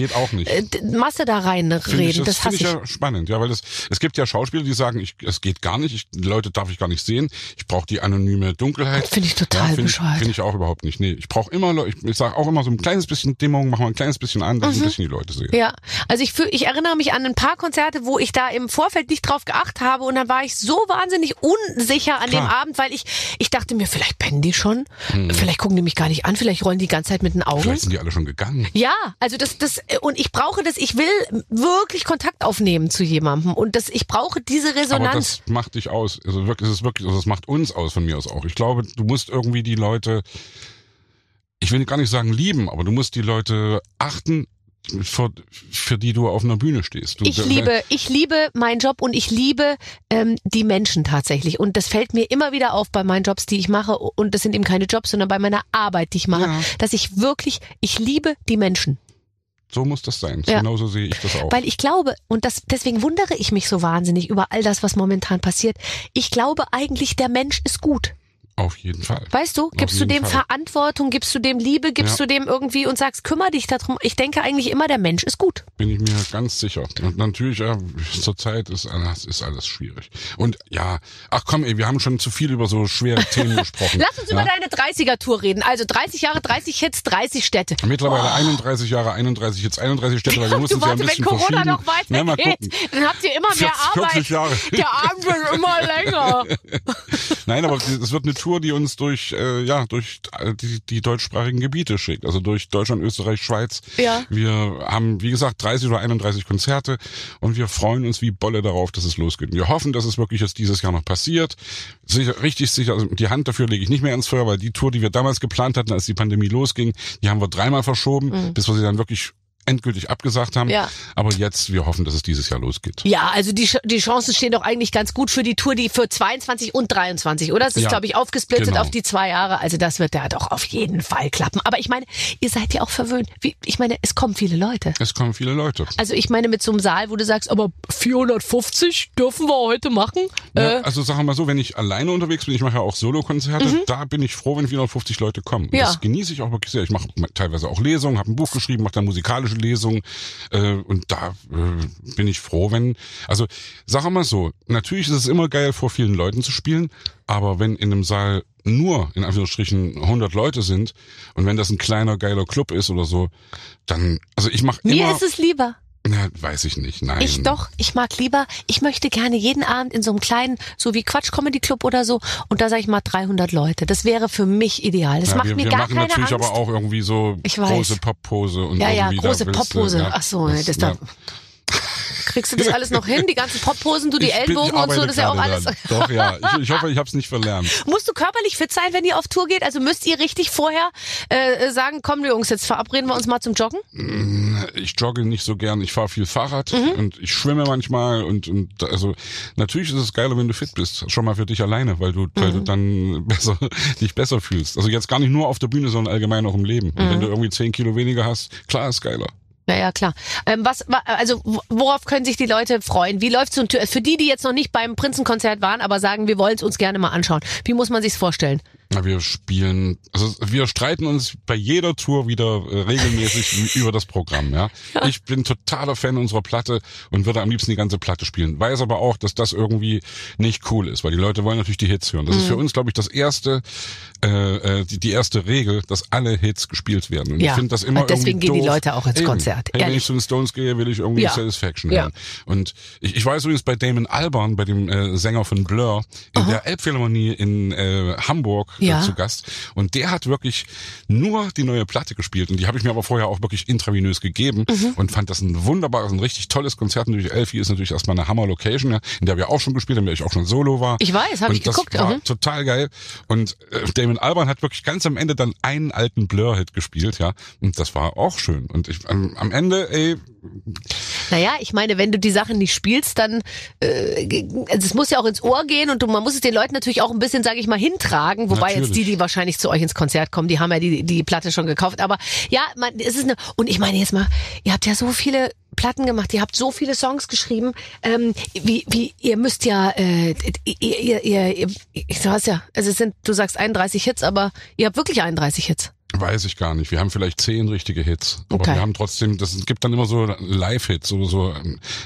Masse da reinreden. Das hasse ich. Das finde ich ja spannend, ja, weil es gibt ja Schauspieler, die sagen, es geht gar nicht, Leute darf ich gar nicht sehen, ich brauche die anonyme Dunkelheit. Finde ich total bescheuert. Finde ich auch überhaupt nicht, nee, ich brauche immer Leute, ich sage auch immer so ein kleines bisschen Dimmung, mach mal ein kleines bisschen an, dass ich ein bisschen die Leute sehe. Ja, also ich erinnere mich an ein paar Konzerte, wo ich da im Vorfeld nicht drauf geachtet habe, und dann war ich so wahnsinnig unsicher an dem Abend, weil ich dachte mir, vielleicht pennen die schon, vielleicht gucken die mich gar nicht an, vielleicht rollen die ganze Zeit mit den Augen. Vielleicht sind die alle schon gegangen. Ja, also das und ich brauche das, ich will wirklich Kontakt aufnehmen zu jemandem, und ich brauche diese Resonanz. Aber das macht dich aus, also wirklich, das macht uns aus, von mir aus auch. Ich glaube, du musst irgendwie die Leute ich will gar nicht sagen lieben, aber du musst die Leute achten, für die du auf einer Bühne stehst. Ich liebe meinen Job und ich liebe die Menschen tatsächlich. Und das fällt mir immer wieder auf bei meinen Jobs, die ich mache. Und das sind eben keine Jobs, sondern bei meiner Arbeit, die ich mache. Ja. Dass ich liebe die Menschen. So muss das sein. Ja. Genauso sehe ich das auch. Weil ich glaube, und deswegen wundere ich mich so wahnsinnig über all das, was momentan passiert. Ich glaube eigentlich, der Mensch ist gut. Auf jeden Fall. Weißt du, gibst du dem Verantwortung, gibst du dem Liebe, gibst du dem irgendwie und sagst, kümmere dich darum. Ich denke eigentlich immer, der Mensch ist gut. Bin ich mir ganz sicher. Und natürlich, ja, zurzeit ist alles schwierig. Und ja, ach komm, ey, wir haben schon zu viel über so schwere Themen gesprochen. Lass uns über deine 30er-Tour reden. Also 30 Jahre, 30 Hits, 30 Städte. Mittlerweile 31 Jahre, 31 Hits, 31 Städte. Weil wir mussten ja ein bisschen verschieben. Wenn Corona noch weitergeht, dann habt ihr immer mehr Arbeit. 40 Jahre. Der Abend wird immer länger. Nein, aber es wird eine Tour, die uns durch die deutschsprachigen Gebiete schickt, also durch Deutschland, Österreich, Schweiz. Ja. Wir haben, wie gesagt, 30 oder 31 Konzerte und wir freuen uns wie Bolle darauf, dass es losgeht. Wir hoffen, dass es wirklich jetzt dieses Jahr noch passiert. Sicher, also die Hand dafür lege ich nicht mehr ins Feuer, weil die Tour, die wir damals geplant hatten, als die Pandemie losging, die haben wir dreimal verschoben, bis wir sie dann wirklich endgültig abgesagt haben. Ja. Aber jetzt, wir hoffen, dass es dieses Jahr losgeht. Ja, also die Chancen stehen doch eigentlich ganz gut für die Tour, die für 22 und 23, oder? Es ist, glaube ich, aufgesplittet auf die 2 Jahre. Also das wird ja doch auf jeden Fall klappen. Aber ich meine, ihr seid ja auch verwöhnt. Ich meine, es kommen viele Leute. Also ich meine, mit so einem Saal, wo du sagst, aber 450 dürfen wir heute machen? Ja, also sagen wir mal so, wenn ich alleine unterwegs bin, ich mache ja auch Solo-Konzerte, da bin ich froh, wenn 450 Leute kommen. Ja. Das genieße ich auch wirklich sehr. Ich mache teilweise auch Lesungen, habe ein Buch geschrieben, mache dann musikalische Lesung und da bin ich froh, wenn, also sag mal so, natürlich ist es immer geil, vor vielen Leuten zu spielen, aber wenn in einem Saal nur, in Anführungsstrichen, 100 Leute sind und wenn das ein kleiner, geiler Club ist oder so, dann, also ich mache immer... Mir ist es lieber. Na, weiß ich nicht, nein. Ich mag lieber, ich möchte gerne jeden Abend in so einem kleinen, so wie Quatsch-Comedy-Club oder so und da sage ich mal 300 Leute. Das wäre für mich ideal. Das macht mir gar keine Angst. Wir machen natürlich aber auch irgendwie so große Poppose und große Poppose. Ach so, das da... Kriegst du das alles noch hin? Die ganzen Popposen, die Ellbogen und so, das ist ja auch alles. Doch, ja. Ich hoffe, ich hab's nicht verlernt. Musst du körperlich fit sein, wenn ihr auf Tour geht? Also müsst ihr richtig vorher sagen, komm, Jungs, jetzt verabreden wir uns mal zum Joggen? Ich jogge nicht so gern. Ich fahre viel Fahrrad und ich schwimme manchmal und also natürlich ist es geiler, wenn du fit bist. Schon mal für dich alleine, weil du dann dich besser fühlst. Also jetzt gar nicht nur auf der Bühne, sondern allgemein auch im Leben. Und wenn du irgendwie 10 Kilo weniger hast, klar, ist geiler. Ja, klar. Worauf können sich die Leute freuen? Wie läuft so ein Tour? Für die jetzt noch nicht beim Prinzenkonzert waren, aber sagen, wir wollen es uns gerne mal anschauen. Wie muss man sich's vorstellen? Na, wir streiten uns bei jeder Tour wieder regelmäßig über das Programm, ja. Ich bin totaler Fan unserer Platte und würde am liebsten die ganze Platte spielen. Weiß aber auch, dass das irgendwie nicht cool ist, weil die Leute wollen natürlich die Hits hören. Das ist für uns, glaube ich, das erste, die erste Regel, dass alle Hits gespielt werden. Und ich finde das immer deswegen gehen doof. Die Leute auch ins Konzert. Hey, wenn ich zu den Stones gehe, will ich irgendwie Satisfaction hören. Ja. Und ich weiß übrigens bei Damon Albarn, bei dem Sänger von Blur, in der Elbphilharmonie in Hamburg, zu Gast. Und der hat wirklich nur die neue Platte gespielt. Und die habe ich mir aber vorher auch wirklich intravenös gegeben und fand das ein wunderbares, ein richtig tolles Konzert. Natürlich, Elfi ist natürlich erstmal eine Hammer-Location, ja, in der wir auch schon gespielt haben, in der ich auch schon solo war. Ich weiß, habe ich geguckt. Das war total geil. Und Damon Albarn hat wirklich ganz am Ende dann einen alten Blur-Hit gespielt. Ja. Und das war auch schön. Und ich am Ende, naja, ich meine, wenn du die Sachen nicht spielst, dann es muss ja auch ins Ohr gehen und man muss es den Leuten natürlich auch ein bisschen, sage ich mal, hintragen, wobei jetzt die wahrscheinlich zu euch ins Konzert kommen, die haben ja die Platte schon gekauft, aber ja, es ist und ich meine jetzt mal, ihr habt ja so viele Platten gemacht, ihr habt so viele Songs geschrieben, ihr müsst ja, du sagst 31 Hits, aber ihr habt wirklich 31 Hits. Weiß ich gar nicht. Wir haben vielleicht 10 richtige Hits. Aber wir haben trotzdem, das gibt dann immer so Live-Hits, so,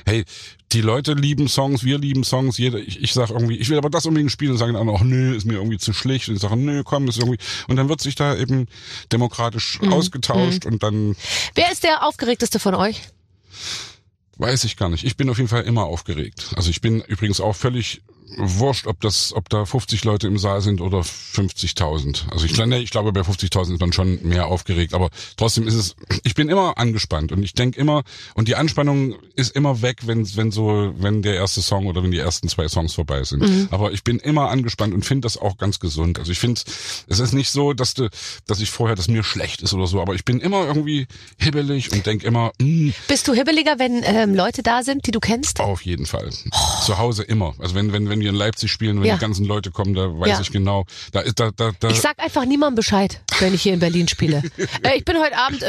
hey, die Leute lieben Songs, wir lieben Songs, jeder, ich sag irgendwie, ich will aber das unbedingt spielen und sagen dann auch, nö, ist mir irgendwie zu schlicht und ich sage, nö, komm, ist irgendwie, und dann wird sich da eben demokratisch ausgetauscht und dann. Wer ist der aufgeregteste von euch? Weiß ich gar nicht. Ich bin auf jeden Fall immer aufgeregt. Also ich bin übrigens auch völlig wurscht, ob da 50 Leute im Saal sind oder 50.000. Also ich glaube, bei 50.000 ist man schon mehr aufgeregt, aber trotzdem ist es, ich bin immer angespannt und ich denke immer, und die Anspannung ist immer weg, wenn der erste Song oder wenn die ersten zwei Songs vorbei sind. Mhm. Aber ich bin immer angespannt und finde das auch ganz gesund. Also ich finde, es ist nicht so, dass ich vorher, dass mir schlecht ist oder so, aber ich bin immer irgendwie hibbelig und denke immer, Bist du hibbeliger, wenn Leute da sind, die du kennst? Auf jeden Fall. Oh. Zu Hause immer. Also wenn wir in Leipzig spielen, wenn die ganzen Leute kommen, da weiß ich genau. Da. Ich sag einfach niemandem Bescheid, wenn ich hier in Berlin spiele. Ich bin heute Abend,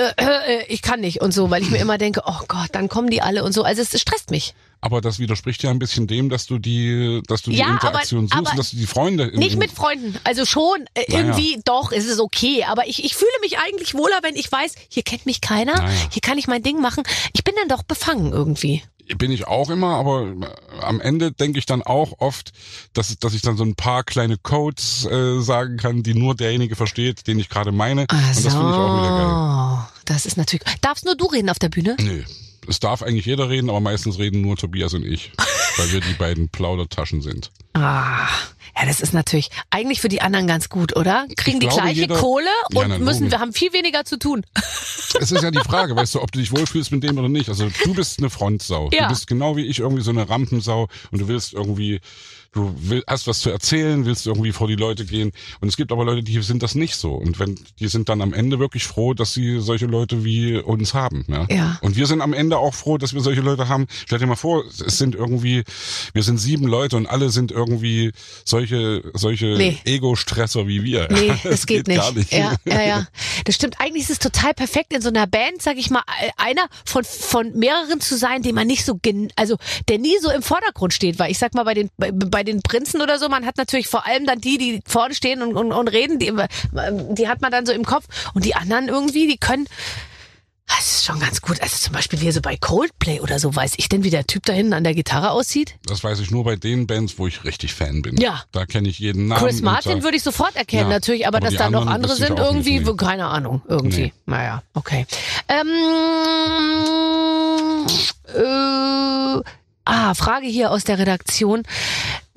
ich kann nicht und so, weil ich mir immer denke, oh Gott, dann kommen die alle und so. Also es stresst mich. Aber das widerspricht ja ein bisschen dem, dass du die Interaktion suchst, und dass du die Freunde... Nicht mit Freunden, also schon, irgendwie doch, ist es okay. Aber ich fühle mich eigentlich wohler, wenn ich weiß, hier kennt mich keiner, hier kann ich mein Ding machen. Ich bin dann doch befangen irgendwie. Bin ich auch immer, aber am Ende denke ich dann auch oft, dass ich dann so ein paar kleine Codes sagen kann, die nur derjenige versteht, den ich gerade meine. Also, und das finde ich auch wieder geil. Das ist natürlich... Darfst nur du reden auf der Bühne? Nö. Es darf eigentlich jeder reden, aber meistens reden nur Tobias und ich, weil wir die beiden Plaudertaschen sind. Ah, ja, das ist natürlich eigentlich für die anderen ganz gut, oder? Kriegen die gleiche Kohle und wir haben viel weniger zu tun. Es ist ja die Frage, weißt du, ob du dich wohlfühlst mit dem oder nicht. Also du bist eine Frontsau. Ja. Du bist genau wie ich irgendwie so eine Rampensau und du willst irgendwie... hast was zu erzählen, willst irgendwie vor die Leute gehen. Und es gibt aber Leute, die sind das nicht so. Und die sind dann am Ende wirklich froh, dass sie solche Leute wie uns haben. Ja? Ja. Und wir sind am Ende auch froh, dass wir solche Leute haben. Stell dir mal vor, wir sind 7 Leute und alle sind irgendwie solche Ego-Stresser wie wir. Nee, das geht nicht. Gar nicht. Ja. Das stimmt. Eigentlich ist es total perfekt, in so einer Band, sag ich mal, einer von mehreren zu sein, den man nicht so, der nie so im Vordergrund steht. Weil ich sag mal, bei den Prinzen oder so, man hat natürlich vor allem dann die vorne stehen und reden, die hat man dann so im Kopf. Und die anderen irgendwie, die können... Das ist schon ganz gut. Also zum Beispiel wie so bei Coldplay oder so, weiß ich denn, wie der Typ da hinten an der Gitarre aussieht? Das weiß ich nur bei den Bands, wo ich richtig Fan bin. Ja. Da kenne ich jeden Namen. Chris Martin würde ich sofort erkennen, natürlich, aber dass da noch andere sind, irgendwie, keine Ahnung, irgendwie. Nee. Naja, okay. Frage hier aus der Redaktion.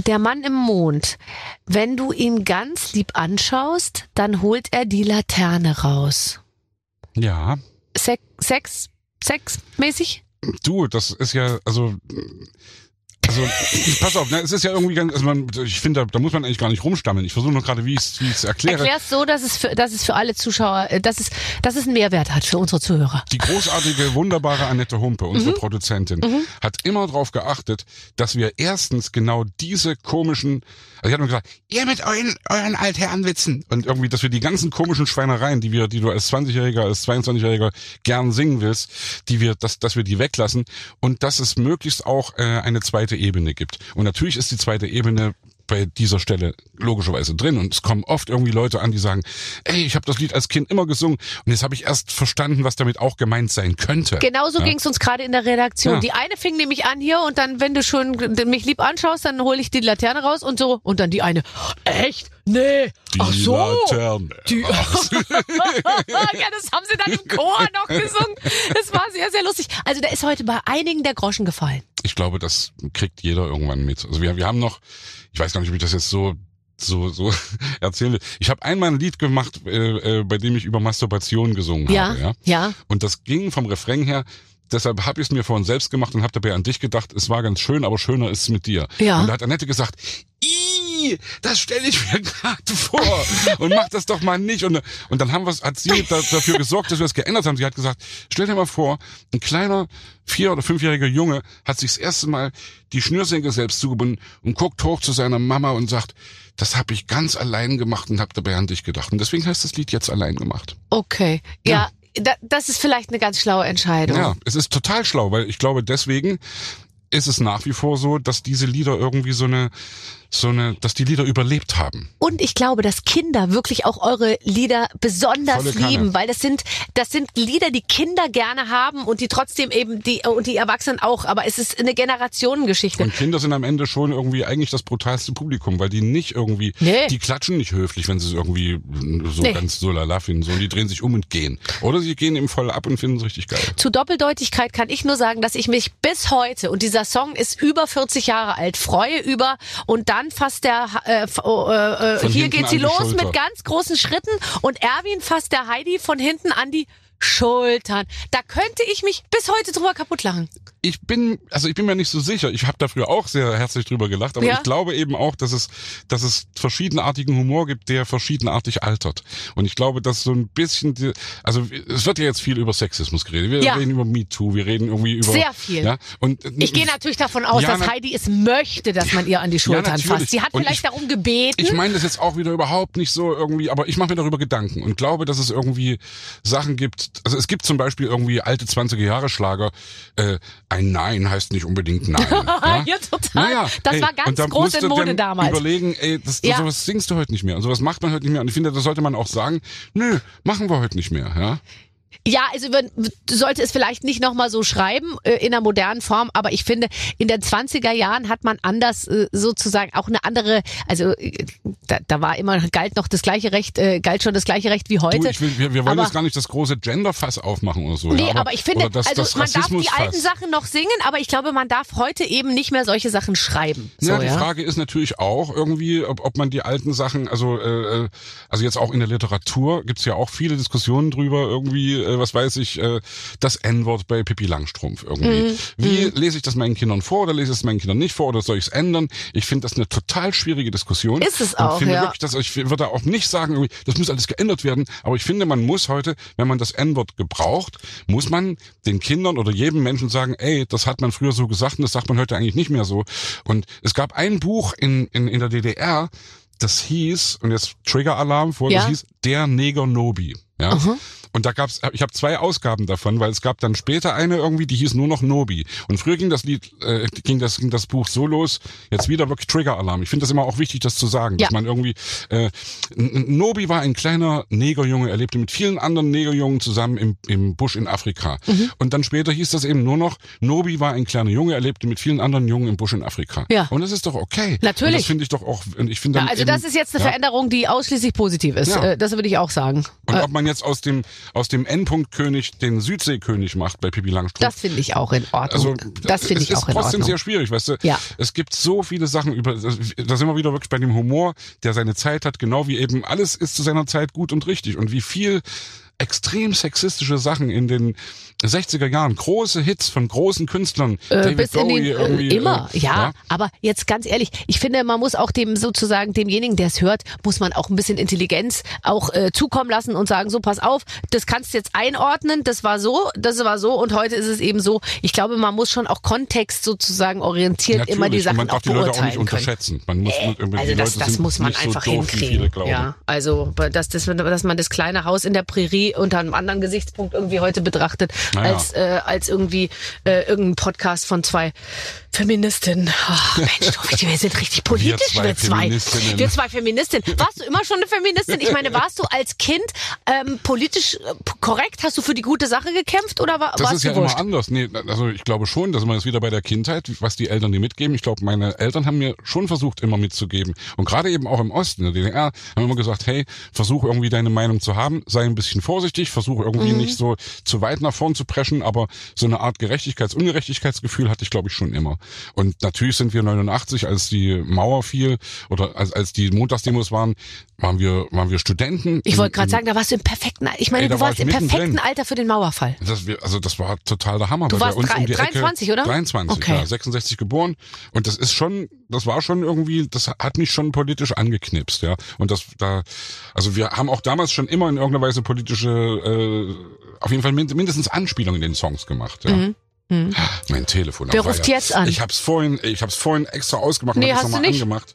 Der Mann im Mond. Wenn du ihn ganz lieb anschaust, dann holt er die Laterne raus. Ja. Sexmäßig? Du, das ist ja, also pass auf, ne, es ist ja irgendwie ganz, ich finde, da muss man eigentlich gar nicht rumstammeln. Ich versuche nur gerade, wie ich es erkläre. Erklär's so, dass es für alle Zuschauer, dass es einen Mehrwert hat für unsere Zuhörer. Die großartige, wunderbare Annette Humpe, unsere Produzentin, hat immer darauf geachtet, dass wir erstens genau diese komischen, also ich habe mir gesagt, ihr mit euren Altherrenwitzen und irgendwie, dass wir die ganzen komischen Schweinereien, die du als 20-Jähriger, als 22-Jähriger gern singen willst, dass wir die weglassen und dass es möglichst auch eine zweite Ebene gibt. Und natürlich ist die zweite Ebene bei dieser Stelle logischerweise drin und es kommen oft irgendwie Leute an, die sagen, ey, ich habe das Lied als Kind immer gesungen und jetzt habe ich erst verstanden, was damit auch gemeint sein könnte. Genauso ging es uns gerade in der Redaktion. Ja. Die eine fing nämlich an hier und dann, wenn du schon mich lieb anschaust, dann hole ich die Laterne raus und so und dann die eine, echt? Nee, die ach so. Laterne. Ja, das haben sie dann im Chor noch gesungen. Das war sehr, sehr lustig. Also da ist heute bei einigen der Groschen gefallen. Ich glaube, das kriegt jeder irgendwann mit. Also wir haben noch, ich weiß gar nicht, ob ich das jetzt so erzählen will. Ich habe einmal ein Lied gemacht, bei dem ich über Masturbation gesungen habe. Ja. Und das ging vom Refrain her. Deshalb habe ich es mir vorhin selbst gemacht und habe dabei an dich gedacht. Es war ganz schön, aber schöner ist es mit dir. Ja. Und da hat Annette gesagt, das stelle ich mir gerade vor und mach das doch mal nicht. Und dann hat sie dafür gesorgt, dass wir das geändert haben. Sie hat gesagt, stell dir mal vor, ein kleiner 4- oder 5-jähriger Junge hat sich das erste Mal die Schnürsenkel selbst zugebunden und guckt hoch zu seiner Mama und sagt, das habe ich ganz allein gemacht und habe dabei an dich gedacht. Und deswegen heißt das Lied jetzt Allein gemacht. Okay, ja. Das ist vielleicht eine ganz schlaue Entscheidung. Ja, es ist total schlau, weil ich glaube, deswegen ist es nach wie vor so, dass diese Lieder irgendwie so eine dass die Lieder überlebt haben. Und ich glaube, dass Kinder wirklich auch eure Lieder besonders lieben, weil das sind Lieder, die Kinder gerne haben und die trotzdem eben die Erwachsenen auch, aber es ist eine Generationengeschichte. Und Kinder sind am Ende schon irgendwie eigentlich das brutalste Publikum, weil die nicht irgendwie, die klatschen nicht höflich, wenn sie es irgendwie so ganz so lala finden, sondern die drehen sich um und gehen. Oder sie gehen eben voll ab und finden es richtig geil. Zu Doppeldeutigkeit kann ich nur sagen, dass ich mich bis heute, und dieser Song ist über 40 Jahre alt, freue über, und dann fasst der hier geht sie los mit ganz großen Schritten und Erwin fasst der Heidi von hinten an die Schultern. Da könnte ich mich bis heute drüber kaputt lachen. Ich bin mir nicht so sicher. Ich habe da früher auch sehr herzlich drüber gelacht, aber ich glaube eben auch, dass es verschiedenartigen Humor gibt, der verschiedenartig altert. Und ich glaube, dass so ein bisschen, es wird ja jetzt viel über Sexismus geredet. Wir reden über MeToo, wir reden irgendwie über sehr viel. Ja, und ich gehe natürlich davon aus, dass Heidi es möchte, dass man ihr an die Schultern fasst. Sie hat vielleicht darum gebeten. Ich meine das jetzt auch wieder überhaupt nicht so irgendwie, aber ich mache mir darüber Gedanken und glaube, dass es irgendwie Sachen gibt. Also es gibt zum Beispiel irgendwie alte 20er-Jahre-Schlager. Ein Nein heißt nicht unbedingt Nein. Ja? Ja, total. Naja, war ganz groß in Mode damals. Überlegen, sowas singst du heute nicht mehr. Und sowas macht man heute nicht mehr. Und ich finde, da sollte man auch sagen, nö, machen wir heute nicht mehr. Ja? Ja, also man sollte es vielleicht nicht nochmal so schreiben in der modernen Form, aber ich finde, in den 20er Jahren hat man anders sozusagen auch eine andere, also da war immer, galt schon das gleiche Recht wie heute. Wir wollen jetzt gar nicht das große Genderfass aufmachen oder so. Nee, ja, aber ich finde, das man darf die alten Sachen noch singen, aber ich glaube, man darf heute eben nicht mehr solche Sachen schreiben. Ja, so, Frage ist natürlich auch irgendwie, ob man die alten Sachen, also jetzt auch in der Literatur gibt's ja auch viele Diskussionen drüber irgendwie, was weiß ich, das N-Wort bei Pippi Langstrumpf irgendwie. Wie lese ich das meinen Kindern vor oder lese ich es meinen Kindern nicht vor oder soll ich es ändern? Ich finde das eine total schwierige Diskussion. Ist es auch, ich würde da auch nicht sagen, das muss alles geändert werden, aber ich finde, man muss heute, wenn man das N-Wort gebraucht, muss man den Kindern oder jedem Menschen sagen, ey, das hat man früher so gesagt und das sagt man heute eigentlich nicht mehr so. Und es gab ein Buch in der DDR, das hieß, und jetzt Trigger-Alarm vor, das hieß Der Neger Nobi. Ja. Und da gab's, ich habe 2 Ausgaben davon, weil es gab dann später eine irgendwie, die hieß nur noch Nobi. Und früher ging das Lied, ging das Buch so los. Jetzt wieder wirklich Trigger-Alarm. Ich finde das immer auch wichtig, das zu sagen, dass man irgendwie Nobi war ein kleiner Negerjunge. Er lebte mit vielen anderen Negerjungen zusammen im Busch in Afrika. Und dann später hieß das eben nur noch Nobi war ein kleiner Junge. Er lebte mit vielen anderen Jungen im Busch in Afrika. Ja. Und das ist doch okay. Natürlich. Und das finde ich doch auch. Ich finde das ist jetzt eine Veränderung, die ausschließlich positiv ist. Ja. Das würde ich auch sagen. Und ob man jetzt aus dem N-Punkt-König den Südseekönig macht bei Pippi Langstrumpf. Das finde ich auch in Ordnung. Also, das finde ich auch in Ordnung. Es ist trotzdem sehr schwierig, weißt du. Ja. Es gibt so viele Sachen über, da sind wir wieder wirklich bei dem Humor, der seine Zeit hat, genau wie eben alles ist zu seiner Zeit gut und richtig und wie viel extrem sexistische Sachen in den 60er Jahren, große Hits von großen Künstlern, David Bowie irgendwie. Immer, aber jetzt ganz ehrlich, ich finde, man muss auch demjenigen, der es hört, muss man auch ein bisschen Intelligenz auch zukommen lassen und sagen, so pass auf, das kannst du jetzt einordnen, das war so und heute ist es eben so. Ich glaube, man muss schon auch Kontext sozusagen orientiert natürlich, immer die Sachen beurteilen können. Man darf die Leute auch nicht unterschätzen. Man muss das muss man einfach so hinkriegen. Ja, also, dass man das kleine Haus in der Prärie unter einem anderen Gesichtspunkt irgendwie heute betrachtet, als irgendwie irgendein Podcast von 2 Feministinnen. Oh, Mensch, wir sind richtig politisch, wir zwei Feministinnen. Warst du immer schon eine Feministin? Ich meine, warst du als Kind politisch korrekt? Hast du für die gute Sache gekämpft oder warst du wurscht? Das ist ja immer anders. Nee, also ich glaube schon, dass man das wieder bei der Kindheit, was die Eltern dir mitgeben. Ich glaube, meine Eltern haben mir schon versucht, immer mitzugeben. Und gerade eben auch im Osten, in der DDR, haben immer gesagt, hey, versuch irgendwie deine Meinung zu haben, sei ein bisschen vorsichtig, versuche irgendwie nicht so zu weit nach vorn zu preschen, aber so eine Art Ungerechtigkeitsgefühl hatte ich, glaube ich, schon immer. Und natürlich sind wir 89, als die Mauer fiel oder als die Montagsdemos waren wir Studenten. Ich wollte gerade sagen, da warst du im perfekten Alter. Ich meine, du warst im perfekten Alter für den Mauerfall. Das war total der Hammer. Du warst 23, oder? 23, okay. 66 geboren. Und das war schon irgendwie, das hat mich schon politisch angeknipst, ja. Und wir haben auch damals schon immer in irgendeiner Weise politische, auf jeden Fall mindestens Anspielungen in den Songs gemacht, ja. Mein Telefon. Wer ruft jetzt an? Ich hab's vorhin extra ausgemacht und hab's nochmal angemacht.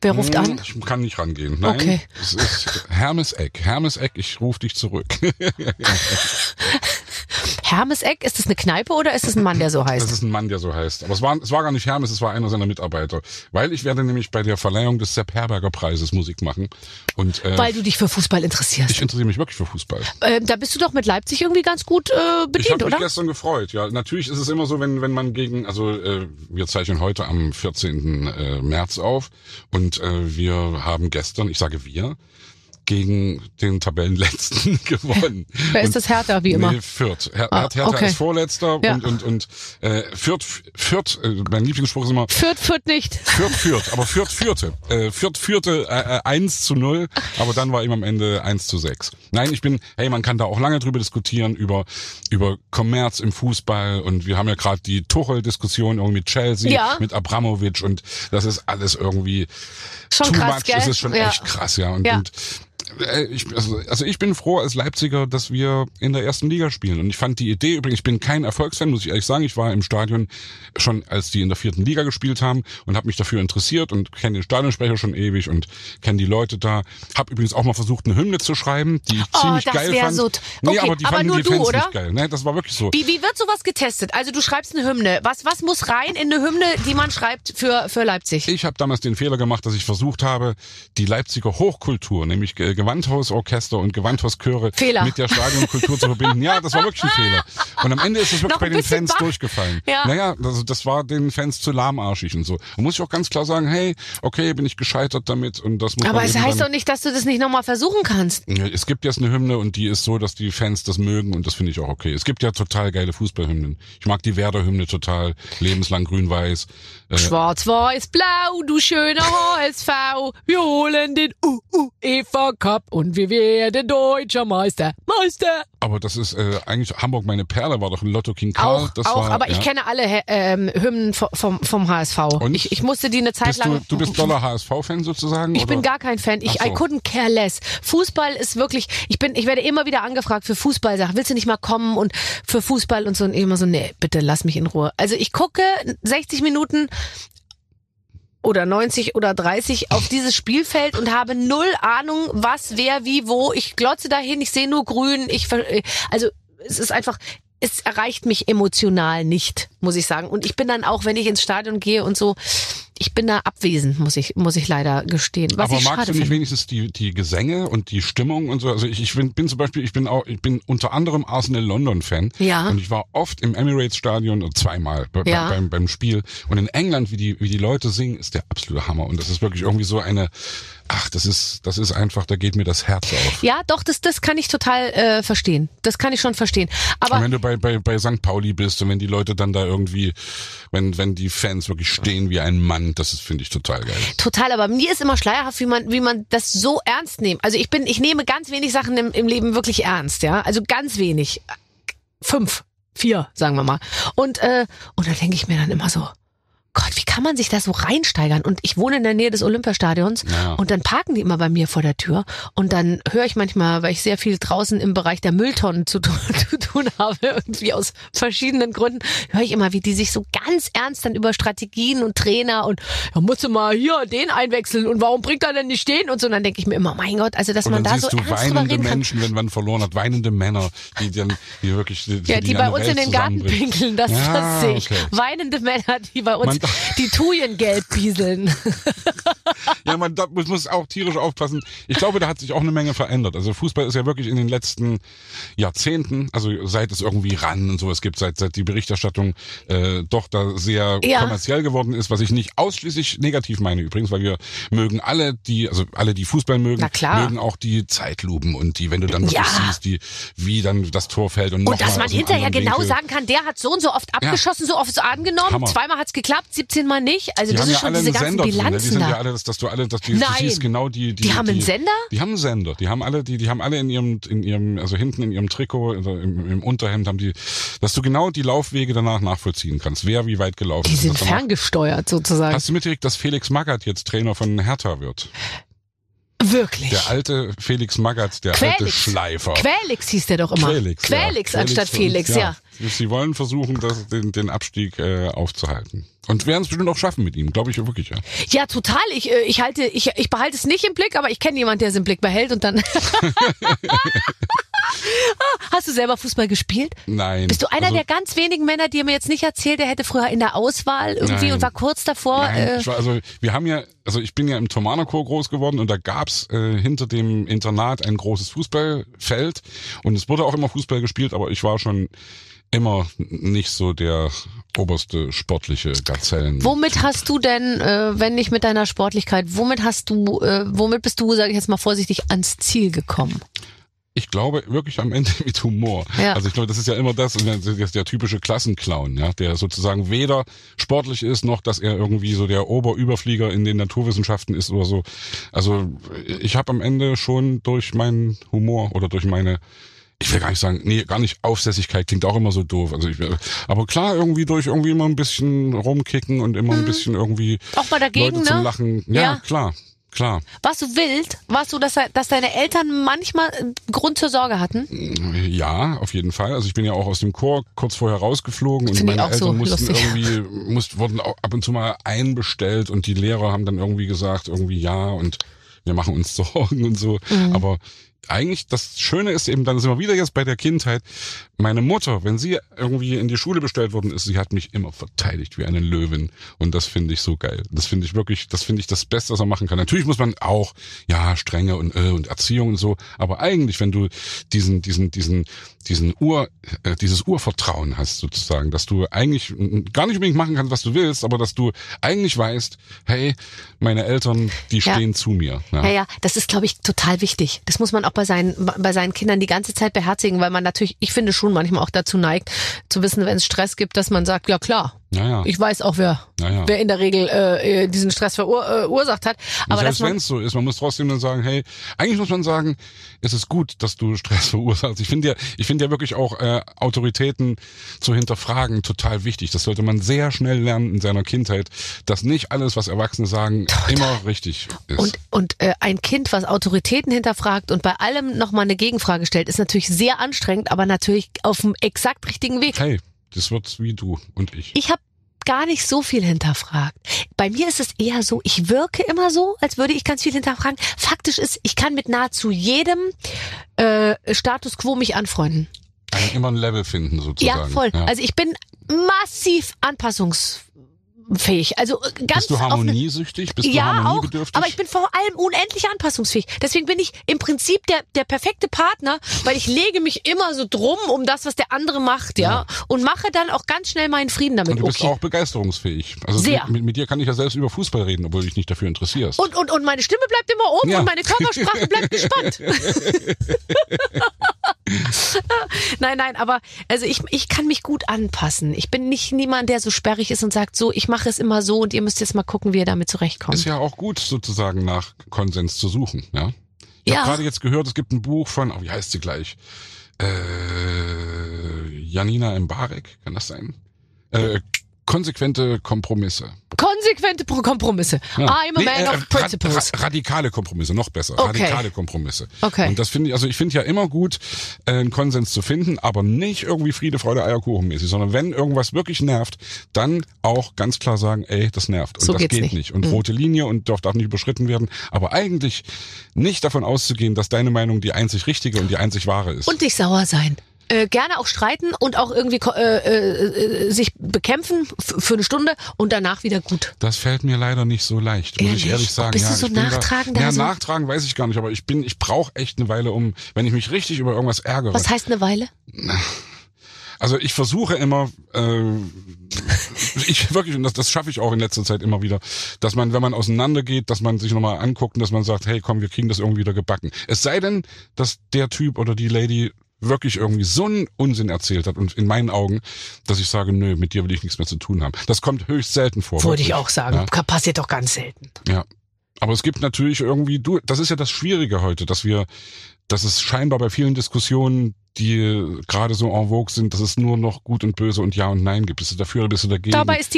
Wer ruft an? Ich kann nicht rangehen. Nein, okay. Es ist Hermes Eck. Ich rufe dich zurück. Hermes-Eck, ist das eine Kneipe oder ist das ein Mann, der so heißt? Das ist ein Mann, der so heißt. Aber es war gar nicht Hermes, es war einer seiner Mitarbeiter. Weil ich werde nämlich bei der Verleihung des Sepp Herberger Preises Musik machen. Und, weil du dich für Fußball interessierst. Ich interessiere mich wirklich für Fußball. Da bist du doch mit Leipzig irgendwie ganz gut bedient, ich hab oder? Ich habe mich gestern gefreut, ja. Natürlich ist es immer so, wenn man gegen, also wir zeichnen heute am 14. März auf und wir haben gestern, ich sage wir, gegen den Tabellenletzten gewonnen. Wer ist das? Hertha, wie immer? Nee, Fürth. Hertha okay. Ist Vorletzter, ja. und Fürth, mein Lieblingsspruch ist immer... Fürth nicht. Fürth, aber Fürth führte. Fürth führte 1-0, aber dann war ihm am Ende 1-6. Nein, man kann da auch lange drüber diskutieren, über Kommerz im Fußball, und wir haben ja gerade die Tuchel-Diskussion irgendwie mit Chelsea, ja, mit Abramovic, und das ist alles irgendwie schon too krass, much, gell? Das ist schon echt krass, ja. Und, ja. Und ich bin froh als Leipziger, dass wir in der ersten Liga spielen. Und ich fand die Idee, übrigens, ich bin kein Erfolgsfan, muss ich ehrlich sagen. Ich war im Stadion schon, als die in der 4. Liga gespielt haben, und habe mich dafür interessiert und kenne den Stadionsprecher schon ewig und kenne die Leute da. Habe übrigens auch mal versucht, eine Hymne zu schreiben, die ich ziemlich geil fand. So nee, okay, aber die fanden die Fans nicht geil. Nee, das war wirklich so. Wie wird sowas getestet? Also du schreibst eine Hymne. Was muss rein in eine Hymne, die man schreibt für Leipzig? Ich habe damals den Fehler gemacht, dass ich versucht habe, die Leipziger Hochkultur, nämlich Gewandhausorchester und Gewandhauschöre mit der Stadionkultur zu verbinden. Ja, das war wirklich ein Fehler. Und am Ende ist es wirklich bei den Fans durchgefallen. Ja. Naja, also das war den Fans zu lahmarschig und so. Und muss ich auch ganz klar sagen, hey, okay, bin ich gescheitert damit, und das muss man. Aber es heißt doch nicht, dass du das nicht nochmal versuchen kannst. Es gibt jetzt eine Hymne, und die ist so, dass die Fans das mögen, und das finde ich auch okay. Es gibt ja total geile Fußballhymnen. Ich mag die Werder-Hymne total. Lebenslang grün-weiß. Schwarz-weiß-blau, du schöner HSV. Wir holen den UEFA-Cup und wir werden deutscher Meister. Aber das ist eigentlich Hamburg meine Perle, war doch ein Lotto King Karl. Ich kenne alle Hymnen vom HSV. Und? Ich musste die eine Zeit lang... Du bist doller HSV-Fan sozusagen? Ich bin gar kein Fan. I couldn't care less. Fußball ist wirklich... Ich werde immer wieder angefragt für Fußballsachen. Willst du nicht mal kommen und für Fußball und so? Und immer so, nee, bitte lass mich in Ruhe. Also ich gucke 60 Minuten... oder 90 oder 30 auf dieses Spielfeld und habe null Ahnung, was, wer, wie, wo. Ich glotze dahin, ich sehe nur grün. Es erreicht mich emotional nicht, muss ich sagen. Und ich bin dann auch, wenn ich ins Stadion gehe und so, ich bin da abwesend, muss ich leider gestehen. Aber magst du nicht wenigstens die Gesänge und die Stimmung und so? Also ich bin unter anderem Arsenal London Fan. Ja. Und ich war oft im Emirates Stadion, zweimal beim Spiel. Und in England, wie die Leute singen, ist der absolute Hammer. Und das ist wirklich irgendwie so eine, das ist einfach, da geht mir das Herz auf. Ja, doch, das kann ich total verstehen. Das kann ich schon verstehen. Aber und wenn du bei St. Pauli bist und wenn die Leute dann da irgendwie, wenn die Fans wirklich stehen wie ein Mann, das finde ich total geil. Total, aber mir ist immer schleierhaft, wie man das so ernst nimmt. Also ich nehme ganz wenig Sachen im Leben wirklich ernst, ja. Also ganz wenig. 5, 4, sagen wir mal. Und da denke ich mir dann immer so, Gott, wie kann man sich da so reinsteigern? Und ich wohne in der Nähe des Olympiastadions, ja, und dann parken die immer bei mir vor der Tür und dann höre ich manchmal, weil ich sehr viel draußen im Bereich der Mülltonnen zu tun habe, irgendwie aus verschiedenen Gründen, höre ich immer, wie die sich so ganz ernst dann über Strategien und Trainer und ja, musst du mal hier den einwechseln und warum bringt er denn nicht den und so. Und dann denke ich mir immer, mein Gott, also dass man da so ernst drüber reden kann. Weinende Menschen, wenn man verloren hat, weinende Männer, die wirklich... Die bei uns in den Garten pinkeln, das sehe ich. Okay. Weinende Männer, die bei uns... die Thujen gelb pieseln. Ja, man muss auch tierisch aufpassen. Ich glaube, da hat sich auch eine Menge verändert. Also Fußball ist ja wirklich in den letzten Jahrzehnten, also seit es irgendwie RAN und sowas gibt, seit die Berichterstattung doch da sehr kommerziell geworden ist, was ich nicht ausschließlich negativ meine übrigens, weil wir mögen alle, die Fußball mögen, mögen auch die Zeitlupen und die, wenn du dann wirklich siehst, wie dann das Tor fällt. Und dass man hinterher genau sagen kann, der hat so und so oft abgeschossen, so oft angenommen, Hammer. Zweimal hat es geklappt, 17 Mal nicht. Also die das ist ja schon diese ganzen Sender Bilanzen drin. Die sind ja alle, die haben einen Sender? Die haben einen Sender. Die haben alle in ihrem, also hinten in ihrem Trikot, also im Unterhemd haben die, dass du genau die Laufwege danach nachvollziehen kannst, wer wie weit gelaufen ist. Die sind ferngesteuert sozusagen. Hast du mitgekriegt, dass Felix Magath jetzt Trainer von Hertha wird? Wirklich. Der alte Felix Magath, der Quälix. Alte Schleifer. Quälix hieß der doch immer. Quälix anstatt Felix, ja. Sie wollen versuchen, den Abstieg aufzuhalten. Und werden es bestimmt auch schaffen mit ihm, glaube ich wirklich, ja. Ja, total. Ich behalte es nicht im Blick, aber ich kenne jemanden, der es im Blick behält und dann... Hast du selber Fußball gespielt? Nein. Bist du einer der ganz wenigen Männer, die mir jetzt nicht erzählt, der hätte früher in der Auswahl irgendwie und war kurz davor? Nein, ich bin ja im Thomanerchor groß geworden und da gab's hinter dem Internat ein großes Fußballfeld und es wurde auch immer Fußball gespielt, aber ich war schon immer nicht so der oberste sportliche Gazellen. Womit hast du denn, wenn nicht mit deiner Sportlichkeit, womit bist du, sage ich jetzt mal vorsichtig, ans Ziel gekommen? Ich glaube wirklich am Ende mit Humor. Ja. Also ich glaube, das ist ja immer der typische Klassenclown, ja, der sozusagen weder sportlich ist, noch dass er irgendwie so der Oberüberflieger in den Naturwissenschaften ist oder so. Also ich habe am Ende schon durch meinen Humor oder durch meine, ich will gar nicht sagen, nee, gar nicht Aufsässigkeit, klingt auch immer so doof. Aber klar, irgendwie durch irgendwie immer ein bisschen rumkicken und immer ein bisschen irgendwie auch mal dagegen, Leute zum Lachen. Ja, klar. Klar. Warst du wild? Warst du, dass deine Eltern manchmal Grund zur Sorge hatten? Ja, auf jeden Fall. Also ich bin ja auch aus dem Chor kurz vorher rausgeflogen und meine Eltern wurden auch ab und zu mal einbestellt und die Lehrer haben dann irgendwie gesagt, und wir machen uns Sorgen und so. Mhm. Aber eigentlich das Schöne ist eben, dann sind wir wieder jetzt bei der Kindheit, meine Mutter, wenn sie irgendwie in die Schule bestellt worden ist, sie hat mich immer verteidigt wie eine Löwin und das finde ich so geil. Das finde ich das Beste, was man machen kann. Natürlich muss man auch, Strenge und Erziehung und so, aber eigentlich, wenn du dieses Urvertrauen hast sozusagen, dass du eigentlich gar nicht unbedingt machen kannst, was du willst, aber dass du eigentlich weißt, hey, meine Eltern, die stehen zu mir. Ja, das ist, glaube ich, total wichtig. Das muss man auch bei seinen Kindern die ganze Zeit beherzigen, weil man natürlich, ich finde schon manchmal auch dazu neigt, zu wissen, wenn es Stress gibt, dass man sagt, ja klar, ich weiß auch, wer in der Regel diesen Stress verursacht hat. Aber selbst wenn es so ist, man muss trotzdem dann sagen, hey, eigentlich muss man sagen, es ist gut, dass du Stress verursachst. Ich finde ja wirklich auch Autoritäten zu hinterfragen total wichtig. Das sollte man sehr schnell lernen in seiner Kindheit, dass nicht alles, was Erwachsene sagen, immer richtig ist. Und ein Kind, was Autoritäten hinterfragt und bei allem nochmal eine Gegenfrage stellt, ist natürlich sehr anstrengend, aber natürlich auf dem exakt richtigen Weg. Hey, das wird's wie du und ich. Ich habe gar nicht so viel hinterfragt. Bei mir ist es eher so, ich wirke immer so, als würde ich ganz viel hinterfragen. Faktisch ist, ich kann mit nahezu jedem Status quo mich anfreunden. Immer ein Level finden sozusagen. Ja, voll. Ja. Also ich bin massiv anpassungsfähig. Also ganz bist du harmoniesüchtig? Bist du harmoniebedürftig? Aber ich bin vor allem unendlich anpassungsfähig. Deswegen bin ich im Prinzip der perfekte Partner, weil ich lege mich immer so drum um das, was der andere macht, ja. Und mache dann auch ganz schnell meinen Frieden damit. Und du bist auch begeisterungsfähig. Also sehr. Mit dir kann ich ja selbst über Fußball reden, obwohl du dich nicht dafür interessierst. Und meine Stimme bleibt immer oben und meine Körpersprache bleibt gespannt. Nein, aber also ich kann mich gut anpassen. Ich bin niemand, der so sperrig ist und sagt, so, ich mache es immer so und ihr müsst jetzt mal gucken, wie ihr damit zurechtkommt. Ist ja auch gut, sozusagen nach Konsens zu suchen, ja? Ich habe gerade jetzt gehört, es gibt ein Buch von, wie heißt sie gleich? Janina Mbarek, kann das sein? Konsequente Kompromisse. Konsequente Kompromisse. Ja. I'm a man of principles. Radikale Kompromisse, noch besser. Okay. Radikale Kompromisse. Okay. Und das finde ich, also ich finde ja immer gut, einen Konsens zu finden, aber nicht irgendwie Friede, Freude, Eierkuchen mäßig, sondern wenn irgendwas wirklich nervt, dann auch ganz klar sagen, ey, das nervt. Und so das geht nicht. Und rote Linie und doch darf nicht überschritten werden. Aber eigentlich nicht davon auszugehen, dass deine Meinung die einzig richtige und die einzig wahre ist. Und nicht sauer sein. Gerne auch streiten und auch irgendwie sich bekämpfen für eine Stunde und danach wieder gut. Das fällt mir leider nicht so leicht, muss ich ehrlich sagen. Bist du so nachtragend? Ja, nachtragen weiß ich gar nicht, aber ich brauche echt eine Weile, wenn ich mich richtig über irgendwas ärgere. Was heißt eine Weile? Also ich versuche immer, und das schaffe ich auch in letzter Zeit immer wieder, dass man, wenn man auseinandergeht, dass man sich nochmal anguckt und dass man sagt, hey komm, wir kriegen das irgendwie wieder gebacken. Es sei denn, dass der Typ oder die Lady wirklich irgendwie so einen Unsinn erzählt hat und in meinen Augen, dass ich sage, nö, mit dir will ich nichts mehr zu tun haben. Das kommt höchst selten vor. Würde ich auch sagen, passiert doch ganz selten. Ja, aber es gibt natürlich irgendwie, das ist ja das Schwierige heute, dass es scheinbar bei vielen Diskussionen, die gerade so en vogue sind, dass es nur noch Gut und Böse und Ja und Nein gibt. Bist du dafür oder bist du dagegen? Dabei ist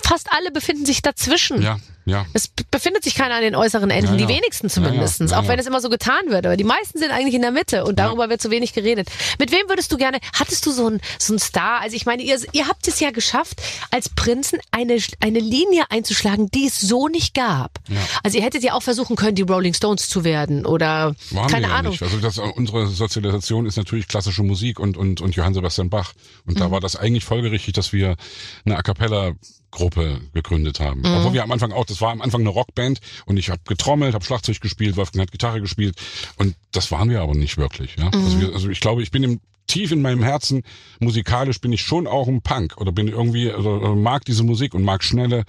fast alle befinden sich dazwischen. Ja, Ja. Es befindet sich keiner an den äußeren Enden, die wenigsten zumindest, auch wenn es immer so getan wird. Aber die meisten sind eigentlich in der Mitte und darüber wird zu wenig geredet. Mit wem würdest du gerne, hattest du so einen Star? Also ich meine, ihr habt es ja geschafft, als Prinzen eine Linie einzuschlagen, die es so nicht gab. Ja. Also ihr hättet ja auch versuchen können, die Rolling Stones zu werden oder waren keine Ahnung. Nicht. Also unsere Sozialisation ist natürlich klassische Musik und Johann Sebastian Bach. Und da war das eigentlich folgerichtig, dass wir eine A Cappella Gruppe gegründet haben. Obwohl wir am Anfang auch, das war am Anfang eine Rockband und ich habe getrommelt, habe Schlagzeug gespielt, Wolfgang hat Gitarre gespielt und das waren wir aber nicht wirklich. Ja? Also ich glaube, ich bin tief in meinem Herzen musikalisch bin ich schon auch ein Punk oder bin irgendwie oder mag diese Musik und mag schnelle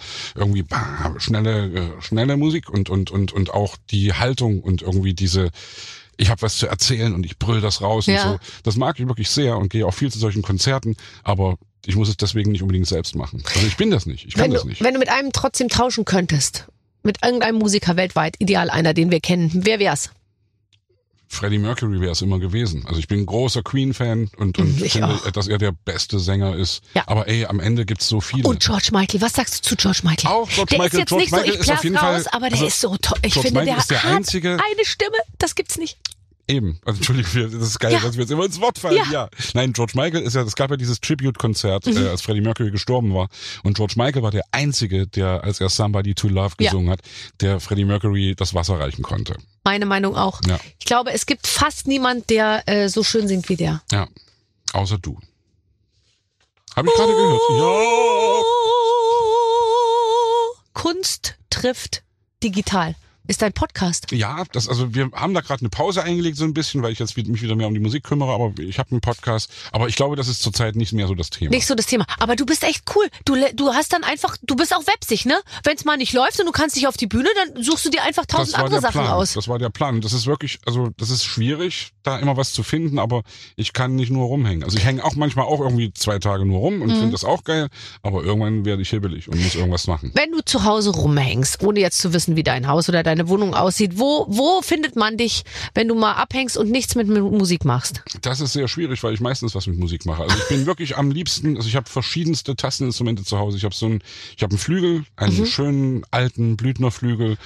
Musik und auch die Haltung und irgendwie diese ich habe was zu erzählen und ich brüll das raus und so. Das mag ich wirklich sehr und gehe auch viel zu solchen Konzerten, aber ich muss es deswegen nicht unbedingt selbst machen. Also ich bin das nicht. Ich kann das nicht. Wenn du mit einem trotzdem tauschen könntest, mit irgendeinem Musiker weltweit, ideal einer, den wir kennen, wer wär's? Freddie Mercury wäre es immer gewesen. Also ich bin ein großer Queen-Fan und finde, dass er der beste Sänger ist. Ja. Aber ey, am Ende gibt's so viele. Und George Michael, was sagst du zu George Michael? Auch George Michael. Der ist jetzt nicht so, ich plärr's raus, aber der ist so toll. Ich finde, der hat eine Stimme, das gibt's nicht. Eben, also Entschuldigung, das ist geil, dass wir jetzt immer ins Wort fallen. Ja. Nein, George Michael ist es gab ja dieses Tribute-Konzert, als Freddie Mercury gestorben war. Und George Michael war der Einzige, der, als er Somebody to Love gesungen hat, der Freddie Mercury das Wasser reichen konnte. Meine Meinung auch. Ja. Ich glaube, es gibt fast niemanden, der so schön singt wie der. Ja, außer du. Hab ich gerade gehört. Ja. Kunst trifft digital. Ist dein Podcast? Ja, wir haben da gerade eine Pause eingelegt so ein bisschen, weil ich jetzt mich wieder mehr um die Musik kümmere, aber ich habe einen Podcast. Aber ich glaube, das ist zurzeit nicht mehr so das Thema. Nicht so das Thema. Aber du bist echt cool. Du hast dann einfach, du bist auch websig, ne? Wenn es mal nicht läuft und du kannst nicht auf die Bühne, dann suchst du dir einfach 1000 andere Sachen aus. Das war der Plan. Das ist wirklich, das ist schwierig, da immer was zu finden, aber ich kann nicht nur rumhängen. Also ich hänge auch manchmal auch irgendwie 2 Tage nur rum und finde das auch geil, aber irgendwann werde ich hibbelig und muss irgendwas machen. Wenn du zu Hause rumhängst, ohne jetzt zu wissen, wie dein Haus oder deine Wohnung aussieht. Wo findet man dich, wenn du mal abhängst und nichts mit Musik machst? Das ist sehr schwierig, weil ich meistens was mit Musik mache. Also ich bin wirklich am liebsten, also ich habe verschiedenste Tasteninstrumente zu Hause. Ich habe einen Flügel, einen schönen alten Blüthner-Flügel,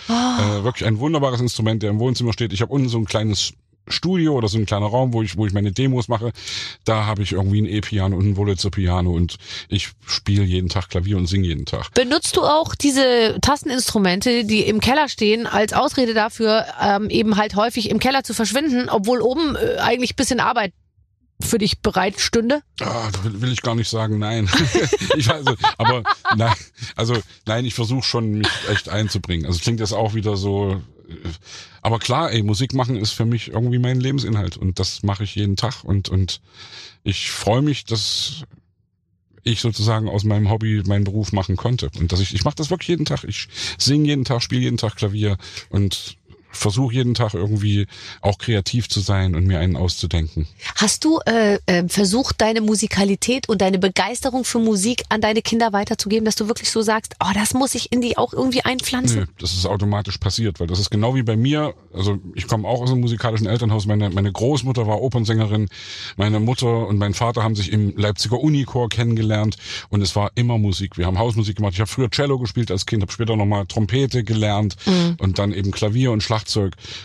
wirklich ein wunderbares Instrument, der im Wohnzimmer steht. Ich habe unten so ein kleines Studio oder so ein kleiner Raum, wo ich meine Demos mache. Da habe ich irgendwie ein E-Piano und ein Wurlitzer-Piano und ich spiele jeden Tag Klavier und singe jeden Tag. Benutzt du auch diese Tasteninstrumente, die im Keller stehen, als Ausrede dafür, eben halt häufig im Keller zu verschwinden, obwohl oben eigentlich ein bisschen Arbeit für dich bereit stünde? Will ich gar nicht sagen, nein. Ich versuche schon, mich echt einzubringen. Also klingt das auch wieder so. Aber klar, Musik machen ist für mich irgendwie mein Lebensinhalt und das mache ich jeden Tag und ich freue mich, dass ich sozusagen aus meinem Hobby meinen Beruf machen konnte und dass ich mache das wirklich jeden Tag. Ich singe jeden Tag, spiele jeden Tag Klavier und versuche jeden Tag irgendwie auch kreativ zu sein und mir einen auszudenken. Hast du versucht, deine Musikalität und deine Begeisterung für Musik an deine Kinder weiterzugeben, dass du wirklich so sagst, das muss ich in die auch irgendwie einpflanzen? Nö, das ist automatisch passiert, weil das ist genau wie bei mir. Also ich komme auch aus einem musikalischen Elternhaus. Meine Großmutter war Opernsängerin. Meine Mutter und mein Vater haben sich im Leipziger Unichor kennengelernt und es war immer Musik. Wir haben Hausmusik gemacht. Ich habe früher Cello gespielt als Kind, habe später nochmal Trompete gelernt und dann eben Klavier und Schlagzeug.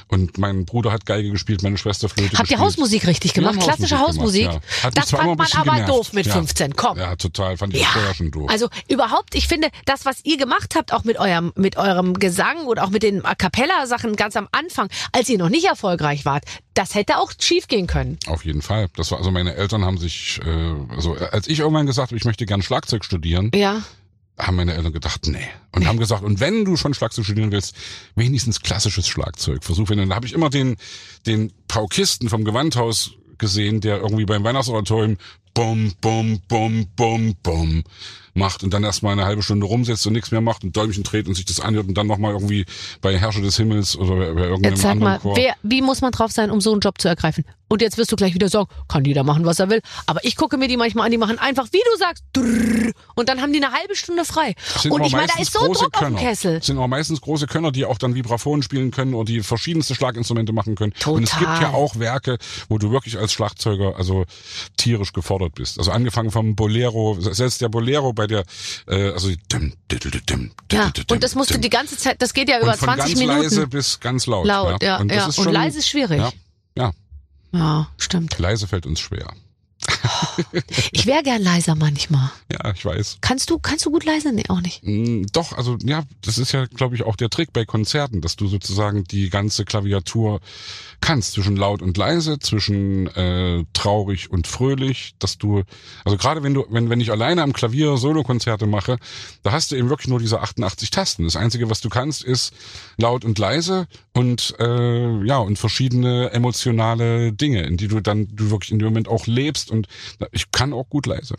Und mein Bruder hat Geige gespielt, meine Schwester Flöte gespielt. Habt ihr Hausmusik richtig gemacht? Ja, klassische Hausmusik? Ja. Das fand man aber doof mit 15, komm. Ja, total, fand ich vorher schon doof. Also überhaupt, ich finde, das, was ihr gemacht habt, auch mit eurem Gesang und auch mit den A-Cappella-Sachen ganz am Anfang, als ihr noch nicht erfolgreich wart, das hätte auch schief gehen können. Auf jeden Fall. Das war, also meine Eltern haben sich, als ich irgendwann gesagt habe, ich möchte gerne Schlagzeug studieren, haben meine Eltern gedacht, nee. Und haben gesagt, und wenn du schon Schlagzeug studieren willst, wenigstens klassisches Schlagzeug. Versuch, wenn, dann habe ich immer den Paukisten vom Gewandhaus gesehen, der irgendwie beim Weihnachtsoratorium bum, bum, bum, bum, bum macht und dann erstmal eine halbe Stunde rumsetzt und nichts mehr macht und Däumchen dreht und sich das anhört und dann nochmal irgendwie bei Herrscher des Himmels oder bei irgendeinem jetzt anderen Chor. Wie muss man drauf sein, um so einen Job zu ergreifen? Und jetzt wirst du gleich wieder sagen, kann jeder machen, was er will. Aber ich gucke mir die manchmal an, die machen einfach, wie du sagst, und dann haben die eine halbe Stunde frei. Und ich meine, da ist so Druck auf dem Kessel. Das sind auch meistens große Könner, die auch dann Vibraphonen spielen können oder die verschiedenste Schlaginstrumente machen können. Total. Und es gibt ja auch Werke, wo du wirklich als Schlagzeuger tierisch gefordert Frankfurt bist. Also angefangen vom Bolero, selbst der Bolero bei der, also ja, und das musst du die ganze Zeit, das geht ja über 20 Minuten. Von ganz leise bis ganz laut. Laut, ja, ja. Und, das ist schon, und leise ist schwierig. Ja, ja. Ja, stimmt. Leise fällt uns schwer. Ich wäre gern leiser manchmal. Ja, ich weiß. Kannst du gut leiser? Nee, auch nicht. Doch, also ja, das ist ja, glaube ich, auch der Trick bei Konzerten, dass du sozusagen die ganze Klaviatur kannst, zwischen laut und leise, zwischen traurig und fröhlich, dass du, also gerade wenn ich alleine am Klavier Solokonzerte mache, da hast du eben wirklich nur diese 88 Tasten. Das Einzige, was du kannst, ist laut und leise und ja, und verschiedene emotionale Dinge, in die du wirklich in dem Moment auch lebst. Und ich kann auch gut leise.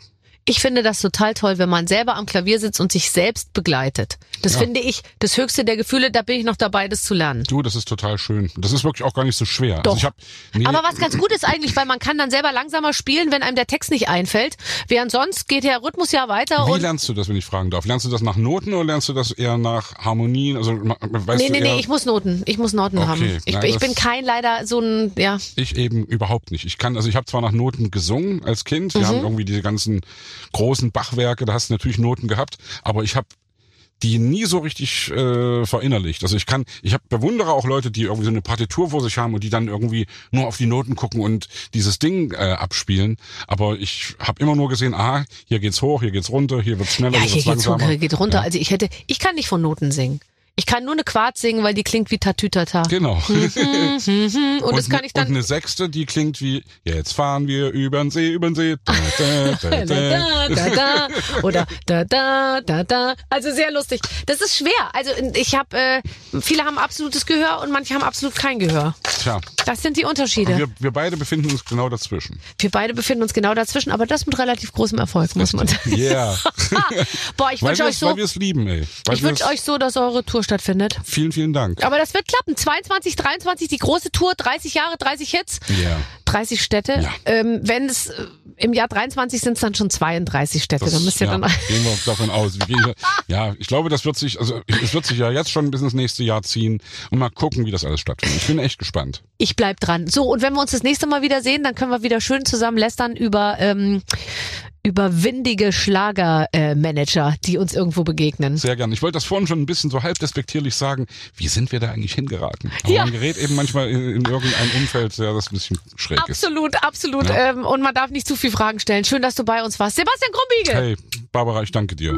Ich finde das total toll, wenn man selber am Klavier sitzt und sich selbst begleitet. Das finde ich das höchste der Gefühle, da bin ich noch dabei, das zu lernen. Du, das ist total schön. Das ist wirklich auch gar nicht so schwer. Doch. Also aber was ganz gut ist eigentlich, weil man kann dann selber langsamer spielen, wenn einem der Text nicht einfällt. Während sonst geht der Rhythmus ja weiter. Wie lernst du das, wenn ich fragen darf? Lernst du das nach Noten oder lernst du das eher nach Harmonien? Also, nee, ich muss Noten okay. haben. Ich bin kein leider so ein, ja. Ich eben überhaupt nicht. Ich habe zwar nach Noten gesungen als Kind. Wir haben irgendwie diese ganzen großen Bachwerke, da hast du natürlich Noten gehabt, aber ich habe die nie so richtig verinnerlicht. Also ich bewundere auch Leute, die irgendwie so eine Partitur vor sich haben und die dann irgendwie nur auf die Noten gucken und dieses Ding abspielen. Aber ich habe immer nur gesehen, aha, hier geht's hoch, hier geht's runter, hier wird's schneller, ja, hier wird's langsamer. Hier geht's runter. Ja. Also ich kann nicht von Noten singen. Ich kann nur eine Quart singen, weil die klingt wie Tatütata. Genau. Und das kann ich dann. Und eine Sechste, die klingt wie, jetzt fahren wir übern See. Da, da, da, da, da, da. Oder da, da, da, da. Also sehr lustig. Das ist schwer. Also ich habe, viele haben absolutes Gehör und manche haben absolut kein Gehör. Tja. Das sind die Unterschiede. Wir beide befinden uns genau dazwischen. Aber das mit relativ großem Erfolg, muss man sagen. Yeah. Boah, ich wünsche euch so. Weil wir es lieben, ey. Ich wünsche euch so, dass eure Tour stattfindet. Vielen, vielen Dank. Aber das wird klappen. 22, 23, die große Tour, 30 Jahre, 30 Hits, 30 Städte. Ja. Wenn es im Jahr 23 sind es dann schon 32 Städte. Das, dann müsst ihr dann gehen wir davon aus. Ja, ich glaube, es wird sich ja jetzt schon bis ins nächste Jahr ziehen und mal gucken, wie das alles stattfindet. Ich bin echt gespannt. Ich bleib dran. So, und wenn wir uns das nächste Mal wieder sehen, dann können wir wieder schön zusammen lästern über windige Schlagermanager, die uns irgendwo begegnen. Sehr gern. Ich wollte das vorhin schon ein bisschen so halb despektierlich sagen. Wie sind wir da eigentlich hingeraten? Aber man gerät eben manchmal in irgendeinem Umfeld, das ein bisschen schräg ist. Absolut, absolut. Ja. Und man darf nicht zu viel Fragen stellen. Schön, dass du bei uns warst. Sebastian Krumbiegel! Hey, Barbara, ich danke dir.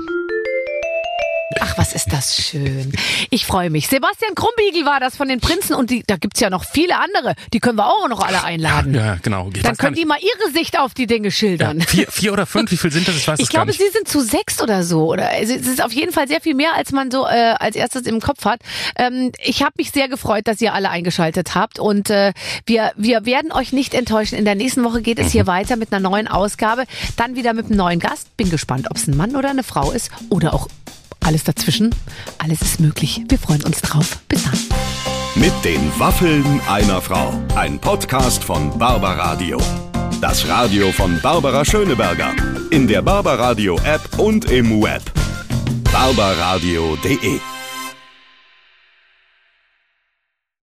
Ach, was ist das schön. Ich freue mich. Sebastian Krumbiegel war das von den Prinzen und da gibt's ja noch viele andere. Die können wir auch noch alle einladen. Ja, genau. Dann können die mal ihre Sicht auf die Dinge schildern. Ja, 4 oder 5, wie viel sind das? Ich glaube, sie sind zu 6 oder so. Oder es ist auf jeden Fall sehr viel mehr, als man so als erstes im Kopf hat. Ich habe mich sehr gefreut, dass ihr alle eingeschaltet habt und wir werden euch nicht enttäuschen. In der nächsten Woche geht es hier weiter mit einer neuen Ausgabe. Dann wieder mit einem neuen Gast. Bin gespannt, ob es ein Mann oder eine Frau ist oder auch alles dazwischen, alles ist möglich. Wir freuen uns drauf. Bis dann. Mit den Waffeln einer Frau. Ein Podcast von Barbaradio. Das Radio von Barbara Schöneberger. In der Barbaradio-App und im Web. barbaradio.de